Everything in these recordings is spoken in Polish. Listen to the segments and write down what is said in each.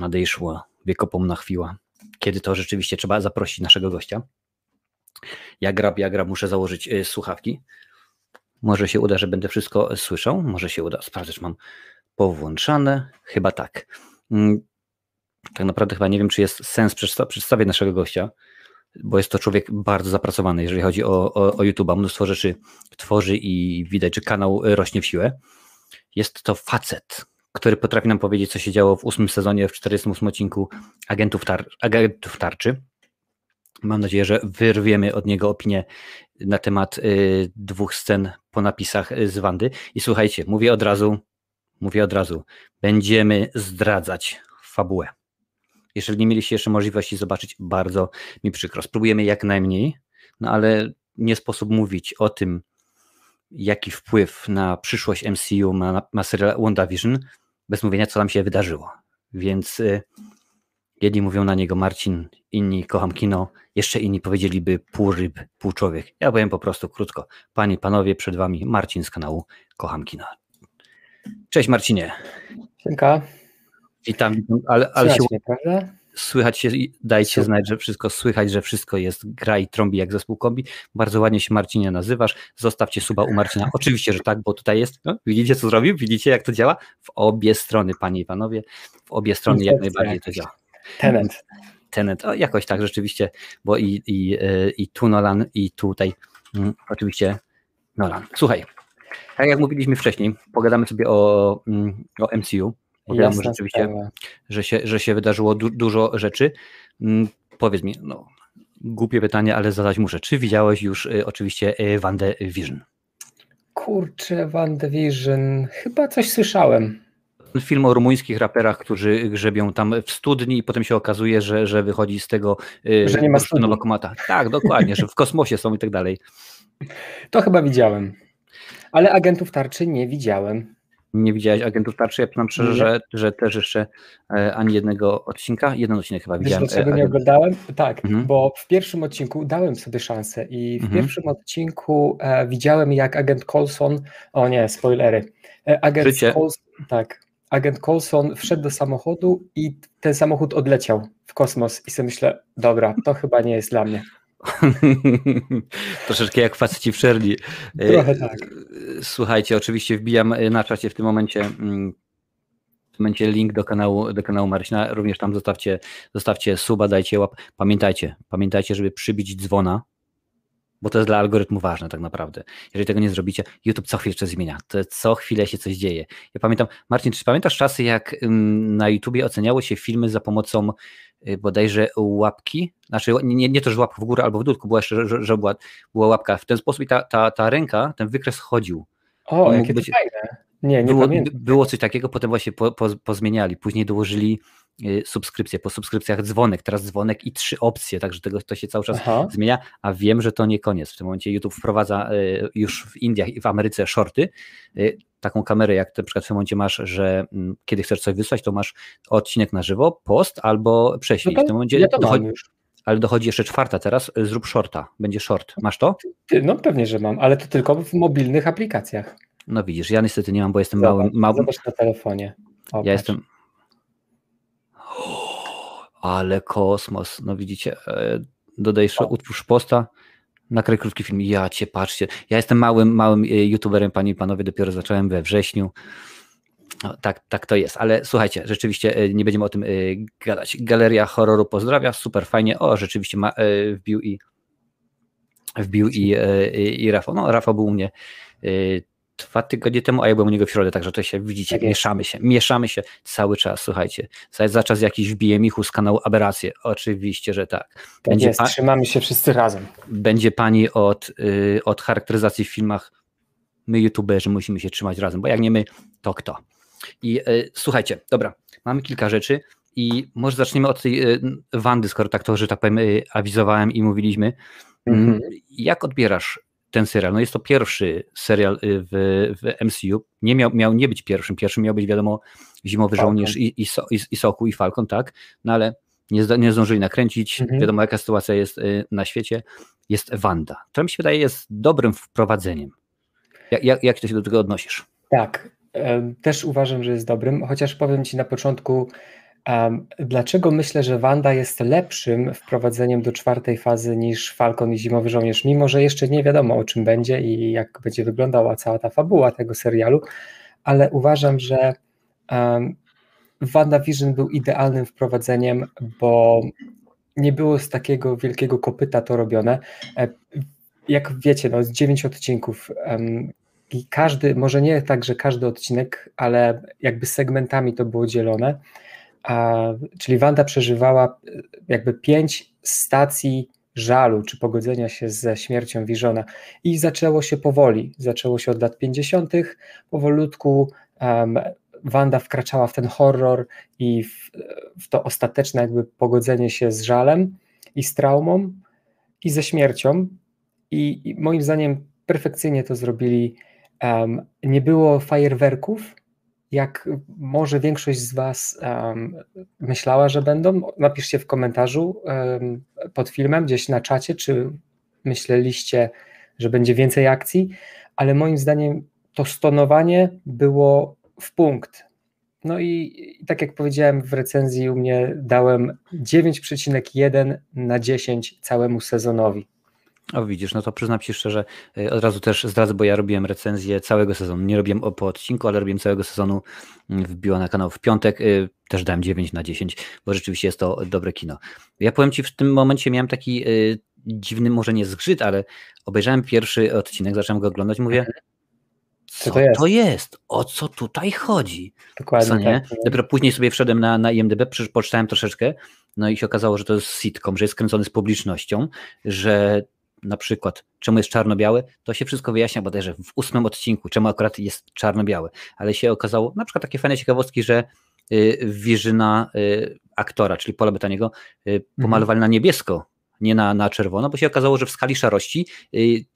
nadejszła wiekopomna chwila, kiedy to rzeczywiście trzeba zaprosić naszego gościa. Ja muszę założyć słuchawki. Może się uda, że będę wszystko słyszał. Może się uda. Sprawdzę, czy mam powłączane. Chyba tak. Tak naprawdę chyba nie wiem, czy jest sens przedstawić naszego gościa, bo jest to człowiek bardzo zapracowany, jeżeli chodzi o YouTube'a. Mnóstwo rzeczy tworzy i widać, że kanał rośnie w siłę. Jest to facet, który potrafi nam powiedzieć, co się działo w 8 sezonie, w 48 odcinku Agentów Tarczy. Mam nadzieję, że wyrwiemy od niego opinię na temat dwóch scen po napisach z Wandy. I słuchajcie, mówię od razu, będziemy zdradzać fabułę. Jeżeli nie mieliście jeszcze możliwości zobaczyć, bardzo mi przykro. Spróbujemy jak najmniej, no ale nie sposób mówić o tym, jaki wpływ na przyszłość MCU ma serial WandaVision, bez mówienia, co nam się wydarzyło. Więc jedni mówią na niego Marcin, inni kocham kino, jeszcze inni powiedzieliby pół ryb, pół człowiek. Ja powiem po prostu krótko. Panie i panowie, przed wami Marcin z kanału Kocham Kino. Cześć Marcinie. Dziękuję. Witam, ale słychać się, dajcie super znać, że wszystko słychać, że wszystko jest gra i trąbi jak zespół kombi. Bardzo ładnie się Marcinie nazywasz. Zostawcie suba u Marcina. Oczywiście, że tak, bo tutaj jest. No, widzicie, co zrobił? Widzicie, jak to działa? W obie strony, panie i panowie. W obie strony jak najbardziej to działa. Tenet. O, jakoś tak rzeczywiście, bo i tu Nolan, i tutaj oczywiście Nolan. Słuchaj, tak jak mówiliśmy wcześniej, pogadamy sobie o MCU. Wiem, że rzeczywiście, że się wydarzyło dużo rzeczy. Powiedz mi, no, głupie pytanie, ale zadać muszę. Czy widziałeś już oczywiście WandaVision? Kurczę, WandaVision. Chyba coś słyszałem. Film o rumuńskich raperach, którzy grzebią tam w studni i potem się okazuje, że wychodzi z tego... że nie ma studni. Tak, dokładnie, że w kosmosie są i tak dalej. To chyba widziałem. Ale Agentów Tarczy nie widziałem. Nie widziałeś Agentów Tarczy? Ja przyznam szczerze, że też jeszcze ani jednego odcinka. Jeden odcinek chyba widziałem. Wiesz, dlaczego nie oglądałem? Tak, bo w pierwszym odcinku dałem sobie szansę i w pierwszym odcinku widziałem, jak agent Coulson, o nie, spoilery, agent Coulson wszedł do samochodu i ten samochód odleciał w kosmos i sobie myślę, dobra, to chyba nie jest dla mnie. Troszeczkę jak faceci w Shirley. Trochę tak. Słuchajcie, oczywiście wbijam na czacie w tym momencie link do kanału Marcina. Również tam zostawcie suba, dajcie łap. Pamiętajcie, żeby przybić dzwona, bo to jest dla algorytmu ważne tak naprawdę. Jeżeli tego nie zrobicie, YouTube co chwilę coś zmienia. To co chwilę się coś dzieje. Ja pamiętam, Marcin, czy pamiętasz czasy, jak na YouTubie oceniało się filmy za pomocą bodajże łapki? Znaczy nie to, że łapka w górę albo w dół, była jeszcze, że była łapka. W ten sposób i ta ręka, ten wykres chodził. O, jakie to fajne. Było coś takiego, potem właśnie pozmieniali. Później dołożyli subskrypcję, po subskrypcjach dzwonek, teraz dzwonek i 3 opcje, także to się cały czas zmienia, a wiem, że to nie koniec. W tym momencie YouTube wprowadza już w Indiach i w Ameryce shorty, taką kamerę, jak na przykład w tym momencie masz, że kiedy chcesz coś wysłać, to masz odcinek na żywo, post albo prześlij. No w tym momencie ja dochodzi jeszcze 4. Teraz zrób shorta, będzie short. Masz to? No pewnie, że mam, ale to tylko w mobilnych aplikacjach. No widzisz, ja niestety nie mam, bo jestem małym. Zobacz na telefonie. Obacz. Ja jestem... ale kosmos, no widzicie, dodaj, utwórz posta, nakraj krótki film, patrzcie, ja jestem małym youtuberem, panie i panowie, dopiero zacząłem we wrześniu, no, tak to jest, ale słuchajcie, rzeczywiście nie będziemy o tym gadać, Galeria Horroru pozdrawia, super fajnie, rzeczywiście wbił i Rafał, no Rafał był u mnie 2 tygodnie temu, a ja byłem u niego w środę, także to się widzicie, tak mieszamy się cały czas, słuchajcie. Za czas jakiś wbije Michu z kanału Aberracje, oczywiście, że tak. Trzymamy się wszyscy razem. Będzie pani od charakteryzacji w filmach, my youtuberzy musimy się trzymać razem, bo jak nie my, to kto? I słuchajcie, dobra, mamy kilka rzeczy i może zaczniemy od tej Wandy, skoro tak to, że tak powiem, awizowałem i mówiliśmy. Jak odbierasz ten serial? No jest to pierwszy serial w MCU. Nie miał nie być pierwszym. Pierwszym miał być, wiadomo, Zimowy Żołnierz i Soku i Falcon, tak? No ale nie zdążyli nakręcić. Wiadomo, jaka sytuacja jest na świecie. Jest Wanda. To mi się wydaje jest dobrym wprowadzeniem. Jak ty się do tego odnosisz? Tak, też uważam, że jest dobrym, chociaż powiem ci na początku, Dlaczego myślę, że Wanda jest lepszym wprowadzeniem do czwartej fazy niż Falcon i Zimowy Żołnierz, mimo że jeszcze nie wiadomo o czym będzie i jak będzie wyglądała cała ta fabuła tego serialu, ale uważam, że WandaVision był idealnym wprowadzeniem, bo nie było z takiego wielkiego kopyta to robione. Jak wiecie, no, 9 odcinków i każdy, może nie tak, że każdy odcinek, ale jakby segmentami to było dzielone, czyli Wanda przeżywała jakby 5 stacji żalu, czy pogodzenia się ze śmiercią Visiona i zaczęło się powoli, zaczęło się od lat 50., powolutku Wanda wkraczała w ten horror i w to ostateczne jakby pogodzenie się z żalem i z traumą i ze śmiercią i moim zdaniem perfekcyjnie to zrobili. Nie było fajerwerków, jak może większość z was myślała, że będą. Napiszcie w komentarzu pod filmem, gdzieś na czacie, czy myśleliście, że będzie więcej akcji, ale moim zdaniem to stonowanie było w punkt. No i tak jak powiedziałem w recenzji u mnie, dałem 9,1 na 10 całemu sezonowi. O widzisz, no to przyznam się szczerze, od razu też zdradzę, bo ja robiłem recenzję całego sezonu, nie robiłem po odcinku, ale robiłem całego sezonu, wbiła na kanał w piątek, też dałem 9 na 10, bo rzeczywiście jest to dobre kino. Ja powiem Ci, w tym momencie miałem taki dziwny, może nie zgrzyt, ale obejrzałem pierwszy odcinek, zacząłem go oglądać, mówię, co to jest? O co tutaj chodzi? Dokładnie. Co, nie? Tak. Dopiero później sobie wszedłem na IMDb, poczytałem troszeczkę, no i się okazało, że to jest sitcom, że jest kręcony z publicznością, że na przykład, czemu jest czarno-biały, to się wszystko wyjaśnia bodajże w 8 odcinku, czemu akurat jest czarno-biały, ale się okazało, na przykład takie fajne ciekawostki, że wieżyna aktora, czyli Paula Bettaniego, pomalowali na niebiesko, nie na czerwono, bo się okazało, że w skali szarości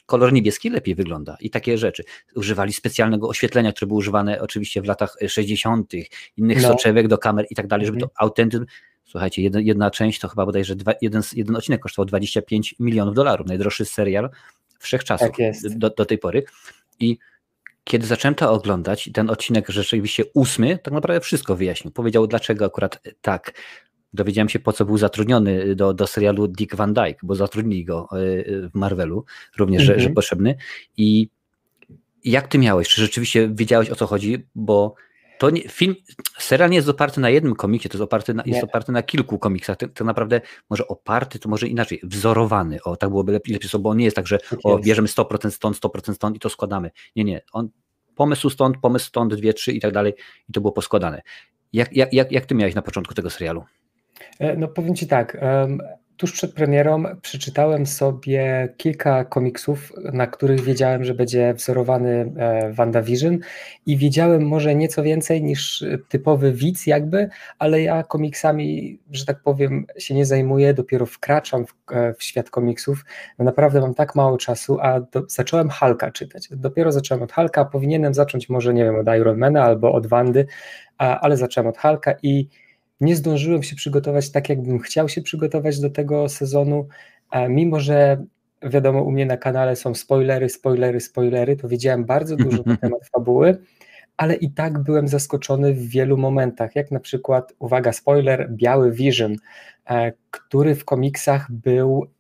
kolor niebieski lepiej wygląda i takie rzeczy. Używali specjalnego oświetlenia, które było używane oczywiście w latach 60., innych soczewek do kamer i tak dalej, żeby to autentycznie. Słuchajcie, jedna część to chyba bodajże jeden odcinek kosztował $25 milionów, najdroższy serial wszechczasów do tej pory. I kiedy zacząłem to oglądać, ten odcinek rzeczywiście 8, tak naprawdę wszystko wyjaśnił. Powiedział, dlaczego akurat tak. Dowiedziałem się, po co był zatrudniony do serialu Dick Van Dyke, bo zatrudnili go w Marvelu, również, że potrzebny. I jak ty miałeś? Czy rzeczywiście wiedziałeś, o co chodzi? Bo to nie, serial nie jest oparty na jednym komiksie, to jest oparty na kilku komiksach, tak naprawdę może oparty, to może inaczej, wzorowany, o tak byłoby lepiej, bo on nie jest tak, że bierzemy 100% stąd, 100% stąd i to składamy. Nie, on pomysł stąd, 2, 3 i tak dalej i to było poskładane. Jak ty miałeś na początku tego serialu? No powiem ci tak, tuż przed premierą przeczytałem sobie kilka komiksów, na których wiedziałem, że będzie wzorowany WandaVision i wiedziałem może nieco więcej niż typowy widz jakby, ale ja komiksami, że tak powiem, się nie zajmuję, dopiero wkraczam w świat komiksów. Naprawdę mam tak mało czasu, a zacząłem Hulka czytać. Dopiero zacząłem od Hulka, powinienem zacząć może, nie wiem, od Ironmana albo od Wandy, ale zacząłem od Hulka i nie zdążyłem się przygotować tak, jakbym chciał się przygotować do tego sezonu, mimo że wiadomo, u mnie na kanale są spoilery, to wiedziałem bardzo dużo na temat fabuły, ale i tak byłem zaskoczony w wielu momentach, jak na przykład, uwaga, spoiler, Biały Vision, który w komiksach był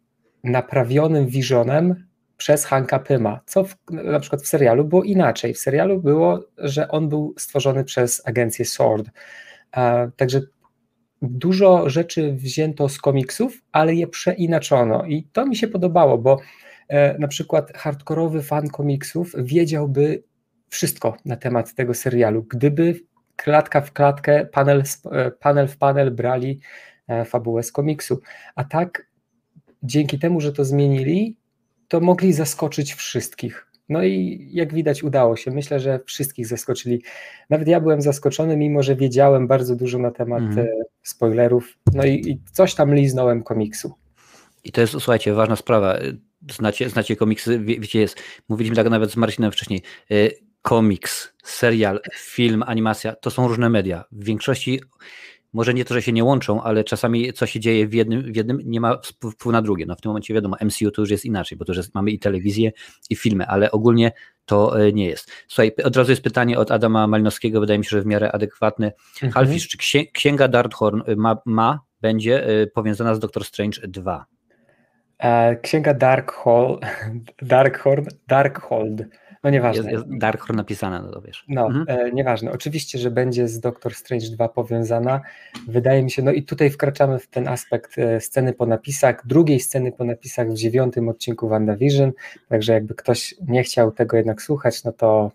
naprawionym Visionem przez Hanka Pyma, co na przykład w serialu było inaczej. W serialu było, że on był stworzony przez agencję S.W.O.R.D., także dużo rzeczy wzięto z komiksów, ale je przeinaczono i to mi się podobało, bo na przykład hardkorowy fan komiksów wiedziałby wszystko na temat tego serialu, gdyby klatka w klatkę, panel w panel brali fabułę z komiksu, a tak dzięki temu, że to zmienili, to mogli zaskoczyć wszystkich. No i jak widać udało się, myślę, że wszystkich zaskoczyli, nawet ja byłem zaskoczony, mimo że wiedziałem bardzo dużo na temat spoilerów, no i coś tam liznąłem komiksu. I to jest, słuchajcie, ważna sprawa, znacie komiksy, wiecie, mówiliśmy tak nawet z Marcinem wcześniej, komiks, serial, film, animacja, to są różne media, w większości może nie to, że się nie łączą, ale czasami co się dzieje w jednym nie ma wpływu na drugie. No w tym momencie wiadomo, MCU to już jest inaczej, bo to już jest, mamy i telewizję, i filmy, ale ogólnie to nie jest. Słuchaj, od razu jest pytanie od Adama Malinowskiego, wydaje mi się, że w miarę adekwatny. Halfisz, czy Księga Darkhorn będzie powiązana z Doctor Strange 2? Księga Darkhold. No nieważne. Jest Darkhorn napisana, no to wiesz. No, nieważne. Oczywiście, że będzie z Doctor Strange 2 powiązana. Wydaje mi się, no i tutaj wkraczamy w ten aspekt sceny po napisach, drugiej sceny po napisach w 9 odcinku WandaVision, także jakby ktoś nie chciał tego jednak słuchać, no to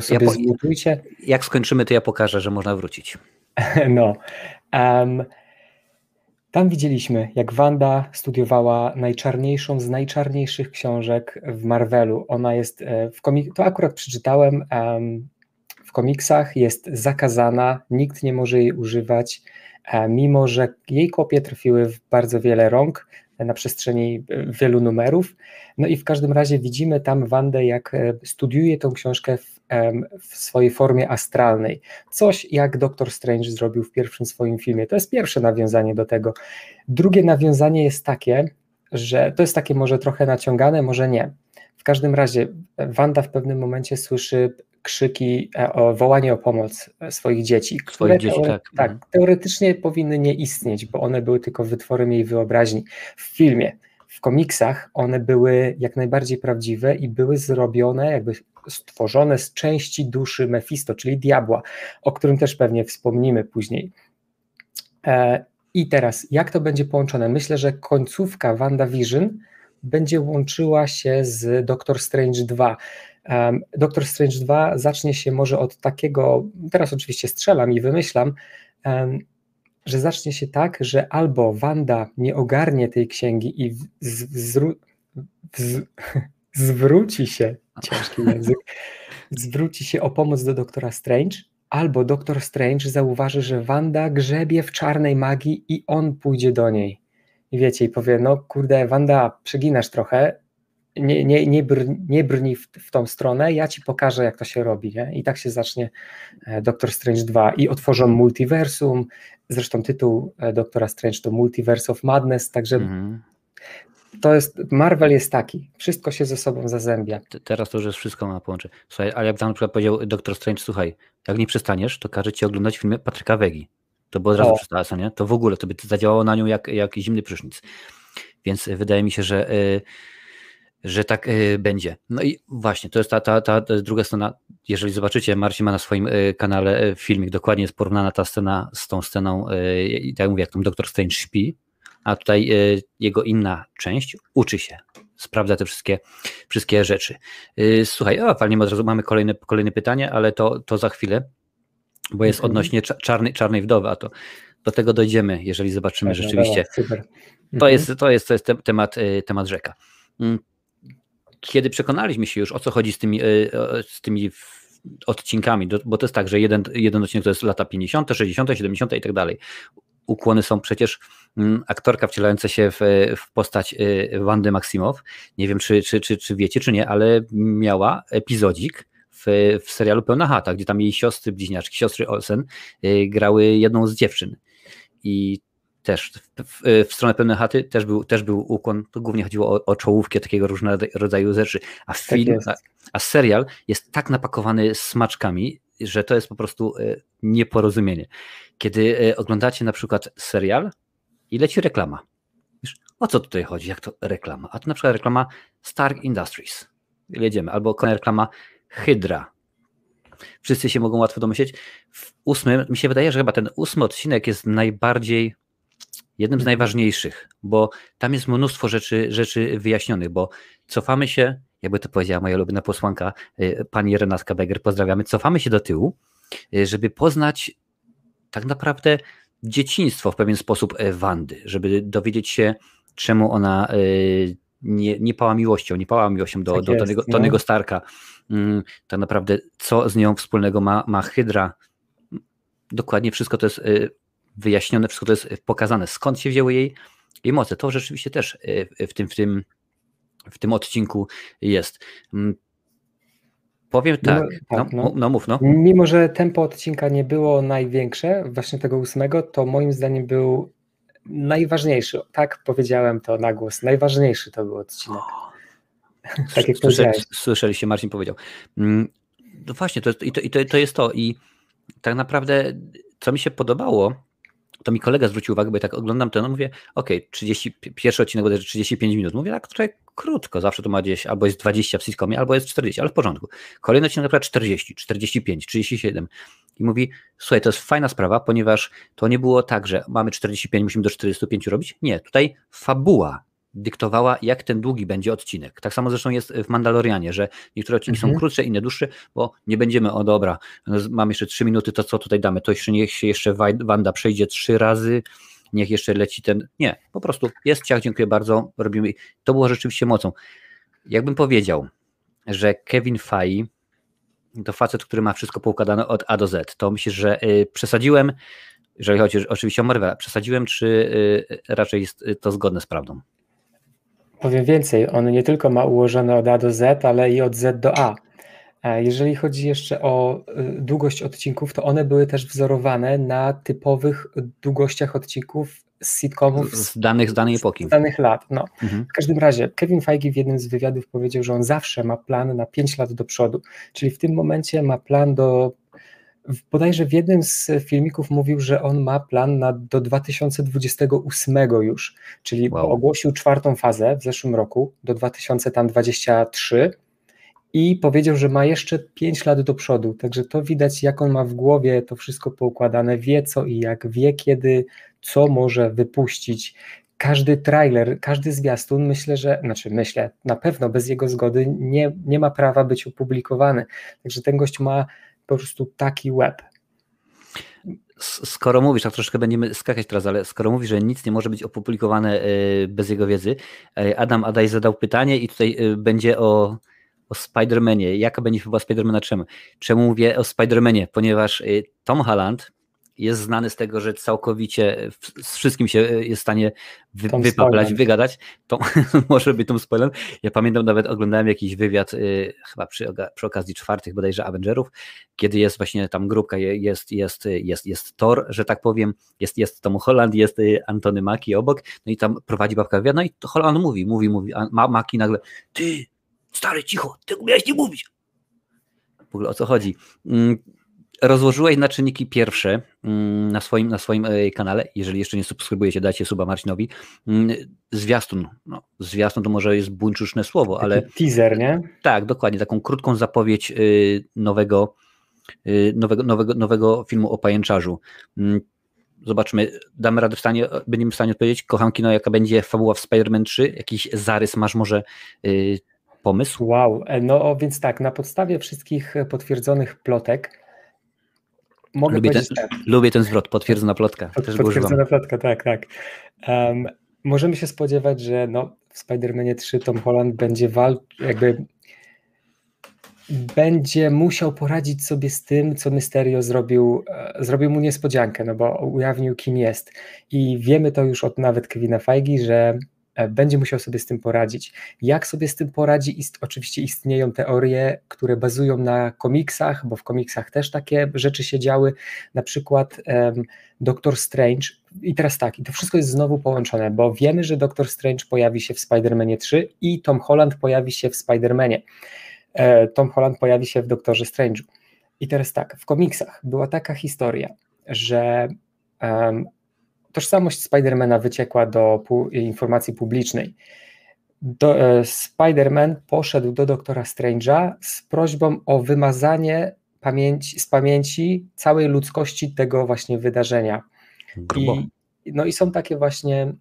sobie zmutujcie. Jak skończymy, to ja pokażę, że można wrócić. No. Tam widzieliśmy, jak Wanda studiowała najczarniejszą z najczarniejszych książek w Marvelu. Ona jest, to akurat przeczytałem, w komiksach jest zakazana, nikt nie może jej używać, mimo że jej kopie trafiły w bardzo wiele rąk na przestrzeni wielu numerów. No i w każdym razie widzimy tam Wandę, jak studiuje tą książkę w swojej formie astralnej. Coś jak Doctor Strange zrobił w pierwszym swoim filmie. To jest pierwsze nawiązanie do tego. Drugie nawiązanie jest takie, że to jest takie może trochę naciągane, może nie. W każdym razie Wanda w pewnym momencie słyszy krzyki, wołanie o pomoc swoich dzieci. Które teoretycznie powinny nie istnieć, bo one były tylko wytworem jej wyobraźni. W filmie, w komiksach one były jak najbardziej prawdziwe i były zrobione, jakby stworzone z części duszy Mephisto, czyli diabła, o którym też pewnie wspomnimy później. I teraz, jak to będzie połączone? Myślę, że końcówka WandaVision będzie łączyła się z Doctor Strange 2. Doctor Strange 2 zacznie się może od takiego, teraz oczywiście strzelam i wymyślam, że zacznie się tak, że albo Wanda nie ogarnie tej księgi i zwróci się, ciężki język, zwróci się o pomoc do doktora Strange, albo doktor Strange zauważy, że Wanda grzebie w czarnej magii i on pójdzie do niej. I wiecie, i powie, no kurde, Wanda, przeginasz trochę, nie brnij w tą stronę, ja ci pokażę, jak to się robi. Nie? I tak się zacznie Doctor Strange 2 i otworzą multiversum, zresztą tytuł Doktora Strange to Multiverse of Madness, także to jest, Marvel jest taki, wszystko się ze sobą zazębia. Teraz to już jest wszystko ma połączyć. Słuchaj, ale jak tam na przykład powiedział Doktor Strange, słuchaj, jak nie przestaniesz, to każe ci oglądać filmy Patryka Wegi. To by od razu przestała, co nie? To w ogóle, to by zadziałało na nią jak zimny prysznic. Więc wydaje mi się, że tak będzie. No i właśnie, to jest ta druga scena. Jeżeli zobaczycie, Marcin ma na swoim kanale filmik, dokładnie jest porównana ta scena z tą sceną, i tak mówię, jak tam Doktor Strange śpi, a tutaj jego inna część uczy się, sprawdza te wszystkie rzeczy. Słuchaj, fajnie, od razu mamy kolejne pytanie, ale to za chwilę, bo jest odnośnie czarnej wdowy, a to do tego dojdziemy, jeżeli zobaczymy rzeczywiście. Dobra, to jest temat rzeka. Kiedy przekonaliśmy się już, o co chodzi z tymi odcinkami, bo to jest tak, że jeden odcinek to jest lata 50., 60., 70. i tak dalej. Ukłony są przecież aktorka wcielająca się w postać Wandy Maksimow. Nie wiem, czy wiecie, czy nie, ale miała epizodzik w serialu Pełna chata, gdzie tam jej siostry bliźniaczki, siostry Olsen grały jedną z dziewczyn. I też w stronę Pełnej chaty też był ukłon, to głównie chodziło o czołówkę takiego różnego rodzaju rzeczy, a film, a serial jest tak napakowany smaczkami, że to jest po prostu nieporozumienie. Kiedy oglądacie na przykład serial i leci reklama. Wiesz, o co tutaj chodzi, jak to reklama? A to na przykład reklama Stark Industries. Jedziemy. Albo kolejna reklama Hydra. Wszyscy się mogą łatwo domyśleć. Mi się wydaje, że chyba ten 8 odcinek jest jednym z najważniejszych, bo tam jest mnóstwo rzeczy wyjaśnionych, bo cofamy się, jakby to powiedziała moja ulubiona posłanka, pani Renatka Beger, pozdrawiamy, cofamy się do tyłu, żeby poznać tak naprawdę dzieciństwo w pewien sposób Wandy, żeby dowiedzieć się, czemu ona nie pała miłością do Tony'ego Starka. Tak naprawdę, co z nią wspólnego ma Hydra. Dokładnie wszystko to jest wyjaśnione, wszystko to jest pokazane, skąd się wzięły jej moce. To rzeczywiście też w tym odcinku jest. Powiem tak, mów. Mimo, że tempo odcinka nie było największe, właśnie tego 8, to moim zdaniem był najważniejszy. Tak, powiedziałem to na głos. Najważniejszy to był odcinek. Tak jak słyszeliście, Marcin powiedział. No właśnie, to jest to. I tak naprawdę, co mi się podobało, to mi kolega zwrócił uwagę, bo ja tak oglądam ten, no mówię, okej, pierwszy odcinek bodajże 35 minut. Mówię, tak trochę krótko, zawsze to ma gdzieś, albo jest 20 w sitcomie, albo jest 40, ale w porządku. Kolejny odcinek na przykład 40, 45, 37. I mówi, słuchaj, to jest fajna sprawa, ponieważ to nie było tak, że mamy 45, musimy do 45 robić. Nie, tutaj fabuła dyktowała, jak ten długi będzie odcinek. Tak samo zresztą jest w Mandalorianie, że niektóre odcinki są krótsze, inne dłuższe, bo nie będziemy, mamy jeszcze 3 minuty, to co tutaj damy, to jeszcze niech się jeszcze Wanda przejdzie 3 razy, niech jeszcze leci ten... Nie, po prostu jest ciach, dziękuję bardzo, robimy... To było rzeczywiście mocą. Jakbym powiedział, że Kevin Feige to facet, który ma wszystko poukładane od A do Z, to myślę, że przesadziłem, jeżeli chodzi oczywiście o Marvela, przesadziłem, czy raczej jest to zgodne z prawdą? Powiem więcej, on nie tylko ma ułożone od A do Z, ale i od Z do A. Jeżeli chodzi jeszcze o długość odcinków, to one były też wzorowane na typowych długościach odcinków z sitcomów z danej epoki. Z danych lat. No. W każdym razie Kevin Feige w jednym z wywiadów powiedział, że on zawsze ma plan na 5 lat do przodu, czyli w tym momencie ma plan do... Bodajże w jednym z filmików mówił, że on ma plan na do 2028 już, czyli ogłosił 4. fazę w zeszłym roku do 2023 i powiedział, że ma jeszcze 5 lat do przodu, także to widać, jak on ma w głowie to wszystko poukładane, wie co i jak, wie kiedy, co może wypuścić. Każdy trailer, każdy zwiastun, na pewno bez jego zgody nie ma prawa być opublikowany, także ten gość ma po prostu taki łeb. Skoro mówisz, tak troszkę będziemy skakać teraz, ale skoro mówisz, że nic nie może być opublikowane bez jego wiedzy, Adam Adaj zadał pytanie i tutaj będzie o Spider-Manie. Jaka będzie chyba Spider-Mana? Czemu mówię o Spider-Manie? Ponieważ Tom Holland jest znany z tego, że całkowicie z wszystkim się jest w stanie wypaplać, wygadać. To może być tą spoilerem. Ja pamiętam, nawet oglądałem jakiś wywiad chyba przy okazji 4. bodajże Avengerów, kiedy jest właśnie tam grupka, jest Thor, że tak powiem, jest Tom Holland, jest Anthony Mackie obok, no i tam prowadzi babka wywiad, no i Holland mówi, a Mackie nagle, ty, stary, cicho, ty miałeś nie mówić. W ogóle o co chodzi? Rozłożyłeś na czynniki pierwsze na swoim kanale, jeżeli jeszcze nie subskrybujecie, dajcie suba Marcinowi. Zwiastun, to może jest buńczuczne słowo, taki ale... Teaser, nie? Tak, dokładnie, taką krótką zapowiedź nowego filmu o pajęczarzu. Zobaczmy, będziemy w stanie odpowiedzieć. Kocham kino, jaka będzie fabuła w Spider-Man 3? Jakiś zarys masz może... pomysł? Wow, więc tak, na podstawie wszystkich potwierdzonych plotek lubię ten zwrot, potwierdzona plotka. Potwierdzona plotka, tak. Możemy się spodziewać, że w Spider-Manie 3 Tom Holland będzie będzie musiał poradzić sobie z tym, co Mysterio zrobił mu niespodziankę, bo ujawnił, kim jest. I wiemy to już od nawet Kevina Feige, że będzie musiał sobie z tym poradzić. Jak sobie z tym poradzi? Oczywiście istnieją teorie, które bazują na komiksach, bo w komiksach też takie rzeczy się działy, na przykład Doctor Strange. I teraz tak, i to wszystko jest znowu połączone, bo wiemy, że Doctor Strange pojawi się w Spider-Manie 3 i Tom Holland pojawi się w Spider-Manie. Tom Holland pojawi się w Doktorze Strange'u. I teraz tak, w komiksach była taka historia, że... tożsamość Spider-Mana wyciekła do informacji publicznej. Spider-Man poszedł do doktora Strange'a z prośbą o wymazanie z pamięci całej ludzkości tego właśnie wydarzenia. I są takie właśnie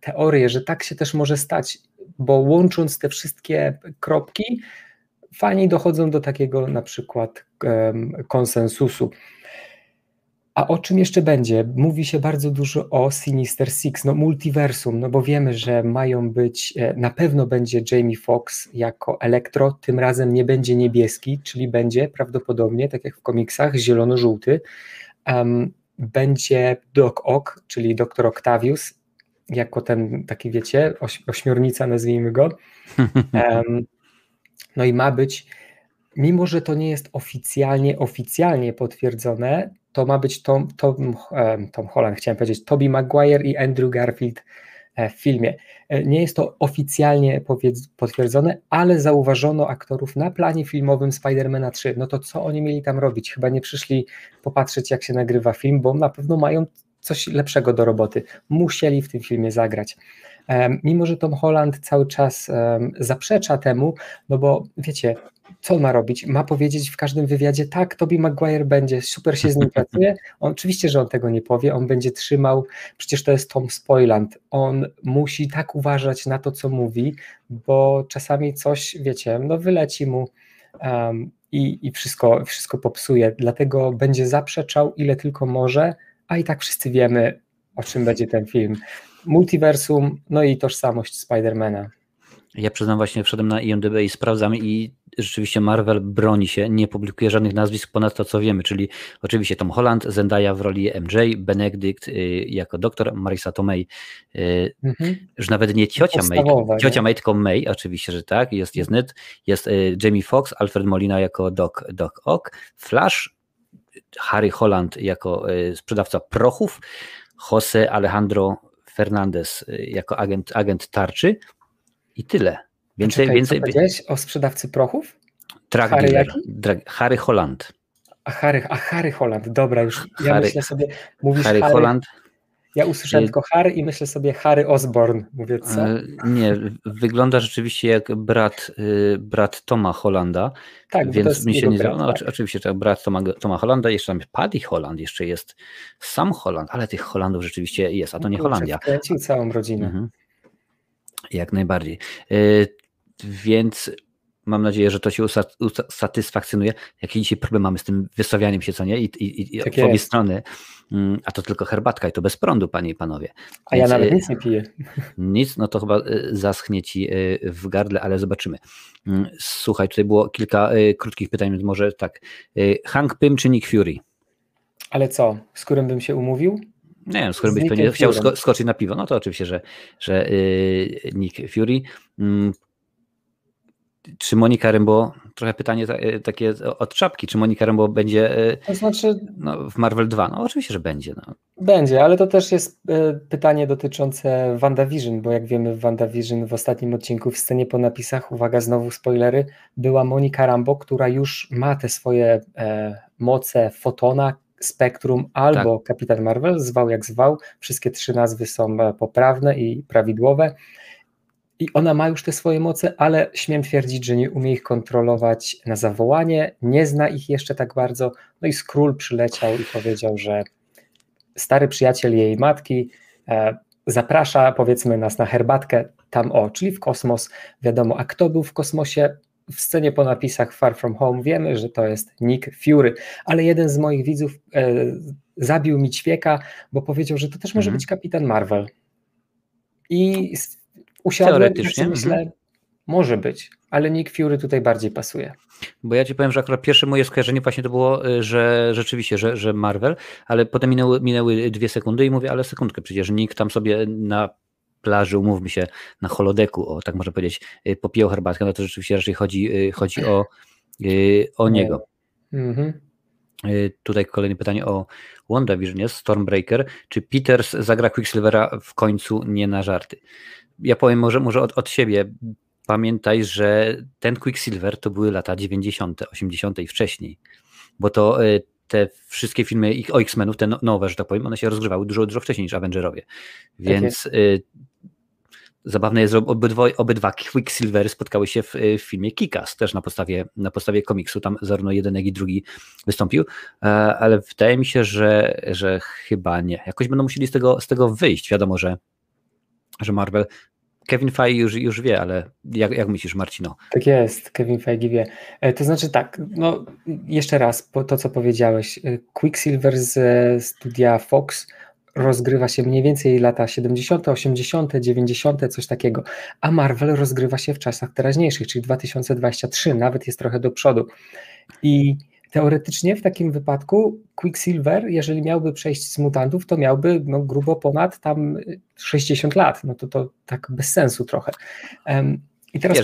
teorie, że tak się też może stać, bo łącząc te wszystkie kropki, fani dochodzą do takiego na przykład konsensusu. A o czym jeszcze będzie? Mówi się bardzo dużo o Sinister Six, multiversum, bo wiemy, że mają być, na pewno będzie Jamie Foxx jako Elektro, tym razem nie będzie niebieski, czyli będzie prawdopodobnie, tak jak w komiksach, zielono-żółty, będzie Doc Ock, czyli Dr. Octavius, jako ten taki, wiecie, ośmiornica, nazwijmy go, i ma być mimo że to nie jest oficjalnie potwierdzone, to ma być Tom Holland, chciałem powiedzieć, Tobey Maguire i Andrew Garfield w filmie. Nie jest to oficjalnie potwierdzone, ale zauważono aktorów na planie filmowym Spidermana 3. No to co oni mieli tam robić? Chyba nie przyszli popatrzeć, jak się nagrywa film, bo na pewno mają coś lepszego do roboty. Musieli w tym filmie zagrać. Mimo że Tom Holland cały czas zaprzecza temu, no bo wiecie, co on ma robić? Ma powiedzieć w każdym wywiadzie, tak, Tobey Maguire będzie, super się z nim pracuje. Oczywiście, że on tego nie powie, on będzie trzymał, przecież to jest Tom Spoiland, on musi tak uważać na to, co mówi, bo czasami coś, wiecie, no wyleci mu i wszystko popsuje, dlatego będzie zaprzeczał ile tylko może, a i tak wszyscy wiemy, o czym będzie ten film. Multiversum, no i tożsamość Spidermana. Ja przyznam, właśnie wszedłem na IMDb i sprawdzam i rzeczywiście Marvel broni się, nie publikuje żadnych nazwisk ponad to, co wiemy, czyli oczywiście Tom Holland, Zendaya w roli MJ, Benedict jako doktor, Marisa Tomei, już nawet nie ciocia May, tylko May, oczywiście, że tak, jest Ned, jest Jamie Foxx, Alfred Molina jako Doc Ock, Flash, Harry Holland jako sprzedawca prochów, Jose Alejandro Fernandez jako agent tarczy i tyle. Więcej powiedziałeś o sprzedawcy prochów? Harry Holland. Harry Holland, dobra, już ja myślę sobie, mówisz Harry Holland. Ja usłyszałem tylko Harry i myślę sobie Harry Osborn, mówię co? Nie, wygląda rzeczywiście jak brat Toma Hollanda, tak, więc mi się nie zdało. No, tak. Oczywiście tak, brat Toma Hollanda, jeszcze tam Paddy Holland, jeszcze jest sam Holland, ale tych Hollandów rzeczywiście jest, a to nie Holandia. Wkręcił całą rodzinę. Jak najbardziej. Więc mam nadzieję, że to się usatysfakcjonuje. Jaki dzisiaj problem mamy z tym wystawianiem się, co nie? I tak w obie strony. A to tylko herbatka i to bez prądu, panie i panowie. A więc, ja nawet nic nie piję. Nic, no to chyba zaschnie ci w gardle, ale zobaczymy. Słuchaj, tutaj było kilka krótkich pytań, więc może tak. Hank Pym czy Nick Fury? Ale co? Z którym bym się umówił? Nie wiem, skoro byś pewnie chciał skoczyć na piwo, no to oczywiście, że Nick Fury. Czy Monica Rambeau, trochę pytanie takie od czapki, czy Monica Rambeau będzie to znaczy, no, w Marvel 2? No oczywiście, że będzie. No. Będzie, ale to też jest pytanie dotyczące WandaVision, bo jak wiemy w WandaVision w ostatnim odcinku w scenie po napisach, uwaga, znowu spoilery, była Monica Rambeau, która już ma te swoje moce fotona, Spektrum albo tak. Kapitan Marvel, zwał jak zwał, wszystkie trzy nazwy są poprawne i prawidłowe i ona ma już te swoje moce, ale śmiem twierdzić, że nie umie ich kontrolować na zawołanie, nie zna ich jeszcze tak bardzo, no i Skrull przyleciał i powiedział, że stary przyjaciel jej matki zaprasza powiedzmy nas na herbatkę tam czyli w kosmos, wiadomo, a kto był w kosmosie? W scenie po napisach Far From Home wiemy, że to jest Nick Fury, ale jeden z moich widzów zabił mi ćwieka, bo powiedział, że to też może być Kapitan Marvel. I usiadłem i myślę, może być, ale Nick Fury tutaj bardziej pasuje. Bo ja ci powiem, że akurat pierwsze moje skojarzenie właśnie to było, że rzeczywiście, że Marvel, ale potem minęły 2 sekundy i mówię, ale sekundkę, przecież Nick tam sobie na plaży, umówmy się, na holodeku, tak można powiedzieć, popijał herbatkę, no to rzeczywiście raczej chodzi o niego. Tutaj kolejne pytanie o WandaVision jest, Stormbreaker. Czy Peters zagra Quicksilvera w końcu? Nie na żarty. Ja powiem może od siebie, pamiętaj, że ten Quicksilver to były lata 90., 80. i wcześniej, bo to te wszystkie filmy o X-Menów, te nowe, że tak powiem, one się rozgrywały dużo wcześniej niż Avengerowie. Więc zabawne jest, że obydwa Quicksilvery spotkały się w filmie Kick-Ass, też na podstawie komiksu, tam zarówno jeden, jak i drugi wystąpił, ale wydaje mi się, że chyba nie. Jakoś będą musieli z tego wyjść. Wiadomo, że Marvel... Kevin Feige już wie, ale jak myślisz, Marcino? Tak jest, Kevin Feige wie. To znaczy tak, no jeszcze raz, to co powiedziałeś, Quicksilver z studia Fox rozgrywa się mniej więcej lata 70., 80., 90., coś takiego, a Marvel rozgrywa się w czasach teraźniejszych, czyli 2023, nawet jest trochę do przodu. I teoretycznie w takim wypadku Quicksilver, jeżeli miałby przejść z mutantów, to miałby grubo ponad tam 60 lat, no to tak bez sensu trochę. I teraz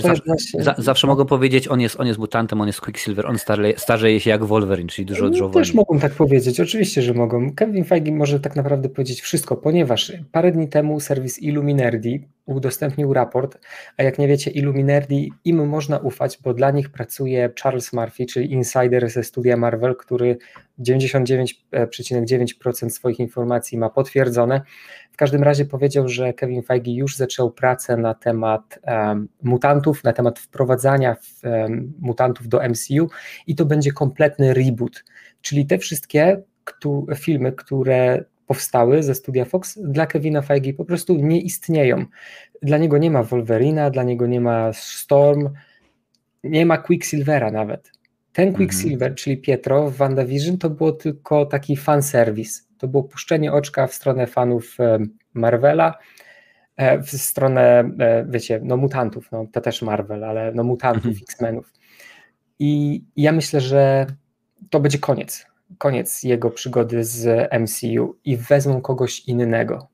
zawsze mogą powiedzieć, on jest mutantem, on jest Quicksilver, on starzeje się jak Wolverine, czyli dużo odżołowania. Też mogą tak powiedzieć, oczywiście, że mogą. Kevin Feige może tak naprawdę powiedzieć wszystko, ponieważ parę dni temu serwis Illuminerdi udostępnił raport, a jak nie wiecie, Illuminerdi, im można ufać, bo dla nich pracuje Charles Murphy, czyli insider ze studia Marvel, który 99,9% swoich informacji ma potwierdzone. W każdym razie powiedział, że Kevin Feige już zaczął pracę na temat mutantów, na temat wprowadzania mutantów do MCU i to będzie kompletny reboot, czyli te wszystkie filmy, które powstały ze studia Fox, dla Kevina Feige po prostu nie istnieją. Dla niego nie ma Wolverina, dla niego nie ma Storm, nie ma Quicksilvera nawet. Ten Quicksilver, czyli Pietro w WandaVision, to było tylko taki fanservice. To było puszczenie oczka w stronę fanów Marvela, w stronę, wiecie, no mutantów, no to też Marvel, ale no mutantów, X-Menów. I ja myślę, że to będzie koniec jego przygody z MCU i wezmą kogoś innego.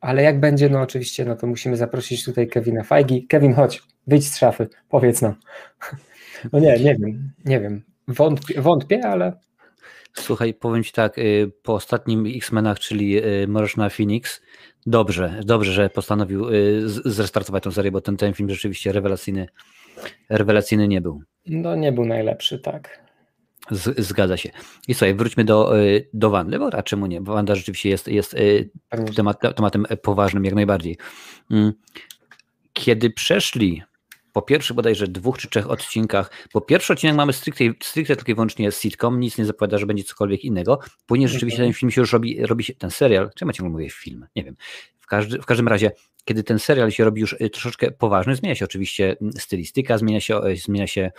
Ale jak będzie, no oczywiście, no to musimy zaprosić tutaj Kevina Feige. Kevin, chodź, wyjdź z szafy, powiedz nam. No nie wiem. Wątpię, ale... Słuchaj, powiem ci tak, po ostatnim X-Menach, czyli Mroczna Phoenix, dobrze, że postanowił zrestartować tę serię, bo ten film rzeczywiście rewelacyjny nie był. No nie był najlepszy, tak. Zgadza się. I słuchaj, wróćmy do Wandy, bo a czemu nie? Bo Wanda rzeczywiście jest tematem poważnym jak najbardziej. Kiedy przeszli po pierwszych bodajże 2 czy 3 odcinkach, bo pierwszy odcinek mamy stricte tylko i wyłącznie sitcom, nic nie zapowiada, że będzie cokolwiek innego, później rzeczywiście ten film się już robi się, ten serial, czemu ja ciągle mówię film, nie wiem, w każdym razie, kiedy ten serial się robi już troszeczkę poważny, zmienia się oczywiście stylistyka, zmienia się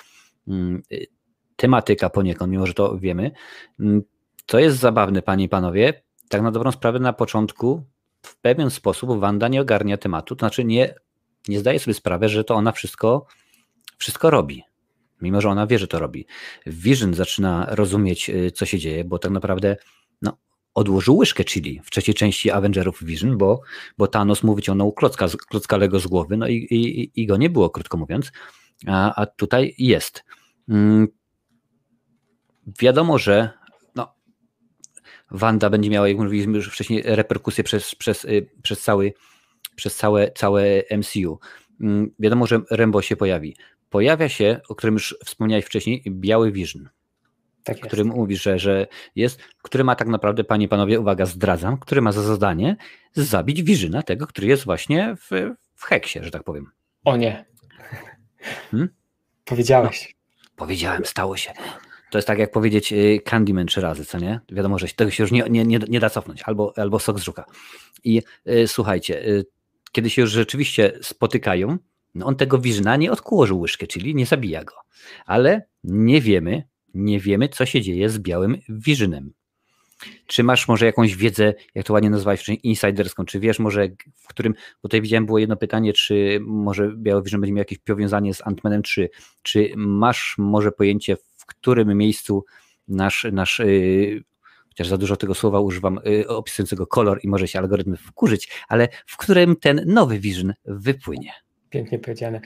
tematyka poniekąd, mimo że to wiemy, co jest zabawne, panie i panowie, tak na dobrą sprawę na początku w pewien sposób Wanda nie ogarnia tematu, to znaczy nie zdaje sobie sprawy, że to ona wszystko robi, mimo że ona wie, że to robi. Vision zaczyna rozumieć, co się dzieje, bo tak naprawdę odłożył łyżkę chili w trzeciej części Avengerów Vision, bo Thanos mu wyciągnął klocka Lego z głowy, i go nie było, krótko mówiąc, a tutaj jest. Wiadomo, że Wanda będzie miała, jak mówiliśmy już wcześniej, reperkusje przez całe MCU. Wiadomo, że Rambeau się pojawi. Pojawia się, o którym już wspomniałeś wcześniej, Biały Vision, tak jest. Który mówi, że jest, który ma tak naprawdę, panie i panowie, uwaga, zdradzam, który ma za zadanie zabić Visiona, tego, który jest właśnie w heksie, że tak powiem. O nie. Powiedziałeś. Powiedziałem, stało się. To jest tak jak powiedzieć Candyman 3 razy, co nie? Wiadomo, że tego się już nie da cofnąć, albo sok z żuka. I słuchajcie, kiedy się już rzeczywiście spotykają, on tego Visiona nie odkłożył łyżkę, czyli nie zabija go. Ale nie wiemy, co się dzieje z Białym Visionem. Czy masz może jakąś wiedzę, jak to ładnie nazwałeś wcześniej, insiderską, czy wiesz może, w którym, bo tutaj widziałem, było jedno pytanie, czy może Biały Vision będzie miał jakieś powiązanie z Ant-Manem 3, czy masz może pojęcie, w którym miejscu nasz chociaż za dużo tego słowa używam, opisującego kolor i może się algorytmy wkurzyć, ale w którym ten nowy Vision wypłynie. Pięknie powiedziane.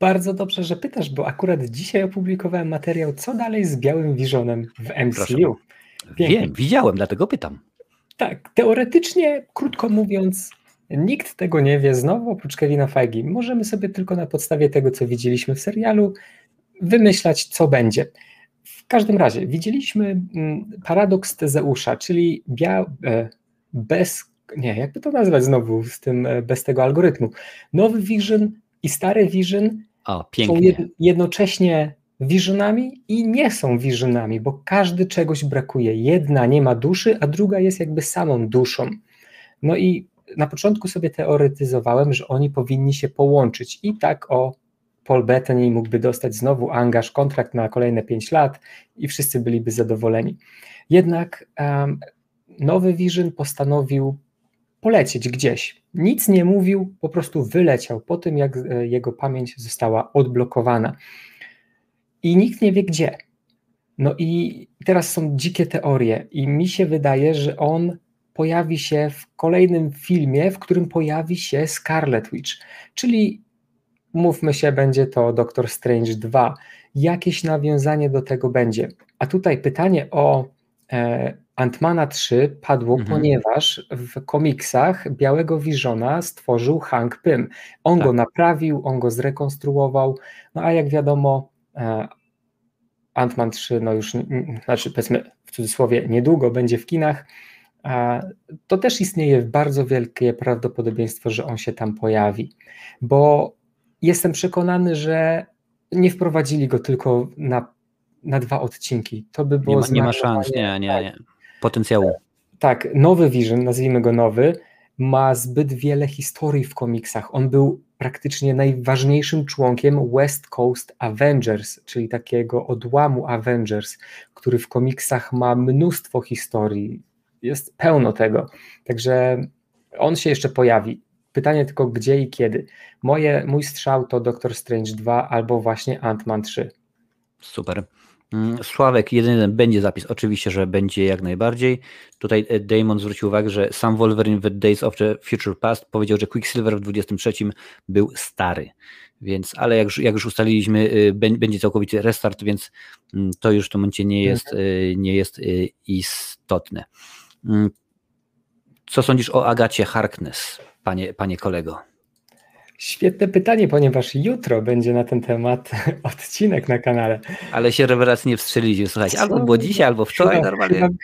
Bardzo dobrze, że pytasz, bo akurat dzisiaj opublikowałem materiał, co dalej z Białym Visionem w MCU. Wiem, widziałem, dlatego pytam. Tak, teoretycznie, krótko mówiąc, nikt tego nie wie znowu oprócz Kevina Feige. Możemy sobie tylko na podstawie tego, co widzieliśmy w serialu, wymyślać, co będzie. W każdym razie widzieliśmy paradoks Tezeusza, czyli jakby to nazwać znowu z tym, bez tego algorytmu. Nowy Vision i stary Vision są jednocześnie Visionami i nie są Visionami, bo każdy czegoś brakuje. Jedna nie ma duszy, a druga jest jakby samą duszą. No i na początku sobie teoretyzowałem, że oni powinni się połączyć i tak Paul Bettany mógłby dostać znowu angaż, kontrakt na kolejne 5 lat i wszyscy byliby zadowoleni. Jednak nowy Vision postanowił polecieć gdzieś. Nic nie mówił, po prostu wyleciał po tym, jak jego pamięć została odblokowana. I nikt nie wie gdzie. No i teraz są dzikie teorie i mi się wydaje, że on pojawi się w kolejnym filmie, w którym pojawi się Scarlet Witch, czyli mówmy się, będzie to Doctor Strange 2. Jakieś nawiązanie do tego będzie. A tutaj pytanie o Ant-Mana 3 padło, ponieważ w komiksach Białego Visiona stworzył Hank Pym. On go naprawił, on go zrekonstruował, no a jak wiadomo Ant-Man 3 no już, znaczy powiedzmy w cudzysłowie, niedługo będzie w kinach, to też istnieje bardzo wielkie prawdopodobieństwo, że on się tam pojawi, bo jestem przekonany, że nie wprowadzili go tylko na 2 odcinki. To by było nie ma szans, nie. Potencjału. Tak, nowy Vision, nazwijmy go nowy, ma zbyt wiele historii w komiksach. On był praktycznie najważniejszym członkiem West Coast Avengers, czyli takiego odłamu Avengers, który w komiksach ma mnóstwo historii. Jest pełno tego. Także on się jeszcze pojawi. Pytanie tylko gdzie i kiedy. Mój strzał to Doctor Strange 2 albo właśnie Ant-Man 3. Super. Sławek, 1-1 będzie zapis, oczywiście, że będzie jak najbardziej. Tutaj Damon zwrócił uwagę, że sam Wolverine w Days of the Future Past powiedział, że Quicksilver w 23 był stary, więc, ale jak już ustaliliśmy, będzie całkowity restart, więc to już w tym momencie nie jest istotne. Co sądzisz o Agacie Harkness, panie kolego? Świetne pytanie, ponieważ jutro będzie na ten temat odcinek na kanale. Ale się rewelacyjnie wstrzeliśmy, słuchajcie, albo było dzisiaj, albo wczoraj.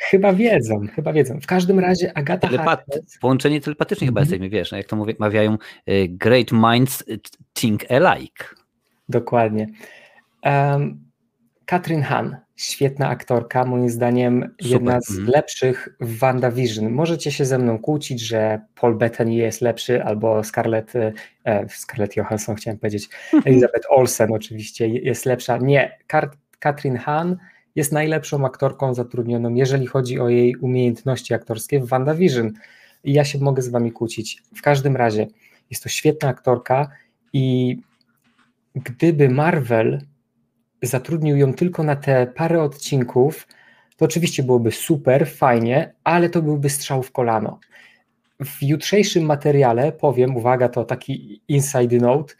Chyba wiedzą. W każdym razie Agata Harkness... Połączenie telepatyczne chyba jesteśmy, wiesz, jak to mawiają, great minds think alike. Dokładnie. Katrin Hahn, świetna aktorka, moim zdaniem jedna z lepszych w WandaVision. Możecie się ze mną kłócić, że Paul Bettany jest lepszy, albo Scarlett Johansson, chciałem powiedzieć, Elizabeth Olsen oczywiście jest lepsza. Nie, Katrin Hahn jest najlepszą aktorką zatrudnioną, jeżeli chodzi o jej umiejętności aktorskie w WandaVision. I ja się mogę z wami kłócić. W każdym razie jest to świetna aktorka i gdyby Marvel zatrudnił ją tylko na te parę odcinków, to oczywiście byłoby super, fajnie, ale to byłby strzał w kolano. W jutrzejszym materiale powiem, uwaga, to taki inside note,